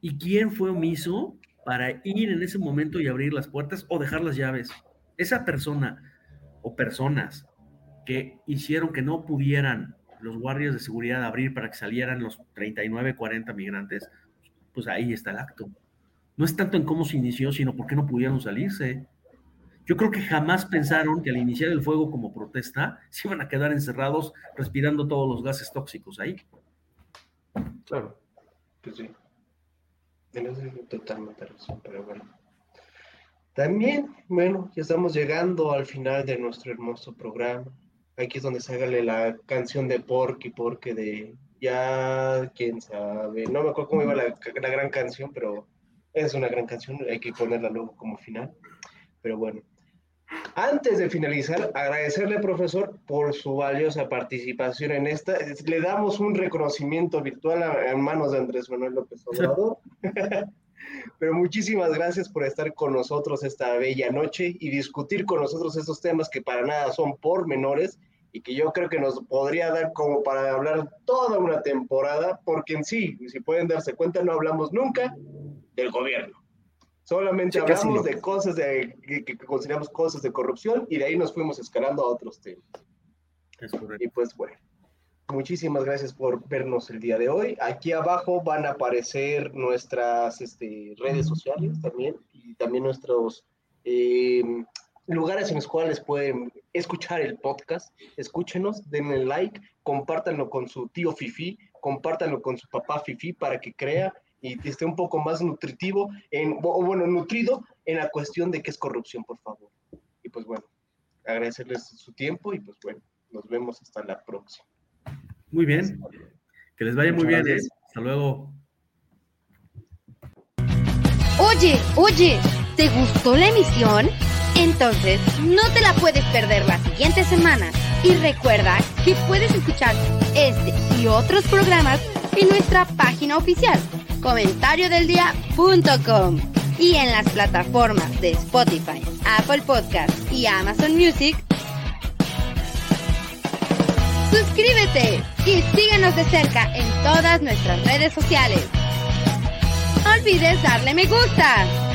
¿Y quién fue omiso para ir en ese momento y abrir las puertas o dejar las llaves? Esa persona o personas que hicieron que no pudieran los guardias de seguridad abrir para que salieran los 39, 40 migrantes, pues ahí está el acto. No es tanto en cómo se inició, sino por qué no pudieron salirse. Yo creo que jamás pensaron que al iniciar el fuego como protesta se iban a quedar encerrados respirando todos los gases tóxicos ahí. Claro, pues sí. En eso es totalmente razón, pero bueno. También, bueno, ya estamos llegando al final de nuestro hermoso programa. Aquí es donde sale la canción de Porky de... Ya, quién sabe, no me acuerdo cómo iba la gran canción, pero es una gran canción, hay que ponerla luego como final. Pero bueno, antes de finalizar, agradecerle, profesor, por su valiosa participación en esta. Le damos un reconocimiento virtual en manos de Andrés Manuel López Obrador. Sí. Pero muchísimas gracias por estar con nosotros esta bella noche y discutir con nosotros estos temas que para nada son pormenores y que yo creo que nos podría dar como para hablar toda una temporada, porque en sí, si pueden darse cuenta, no hablamos nunca del gobierno. Solamente hablamos de cosas que consideramos cosas de corrupción, y de ahí nos fuimos escalando a otros temas. Es correcto. Y pues bueno, muchísimas gracias por vernos el día de hoy. Aquí abajo van a aparecer nuestras redes sociales también, y también nuestros... lugares en los cuales pueden escuchar el podcast. Escúchenos, denle like, compártanlo con su tío Fifi, compártanlo con su papá Fifi para que crea y esté un poco más nutritivo, nutrido en la cuestión de qué es corrupción, por favor. Y pues bueno, agradecerles su tiempo y pues bueno, nos vemos hasta la próxima. Muy bien, que les vaya muy bien. Hasta luego. Oye, ¿te gustó la emisión? Entonces, no te la puedes perder la siguiente semana. Y recuerda que puedes escuchar este y otros programas en nuestra página oficial, comentariodeldia.com. Y en las plataformas de Spotify, Apple Podcasts y Amazon Music. Suscríbete y síguenos de cerca en todas nuestras redes sociales. No olvides darle me gusta.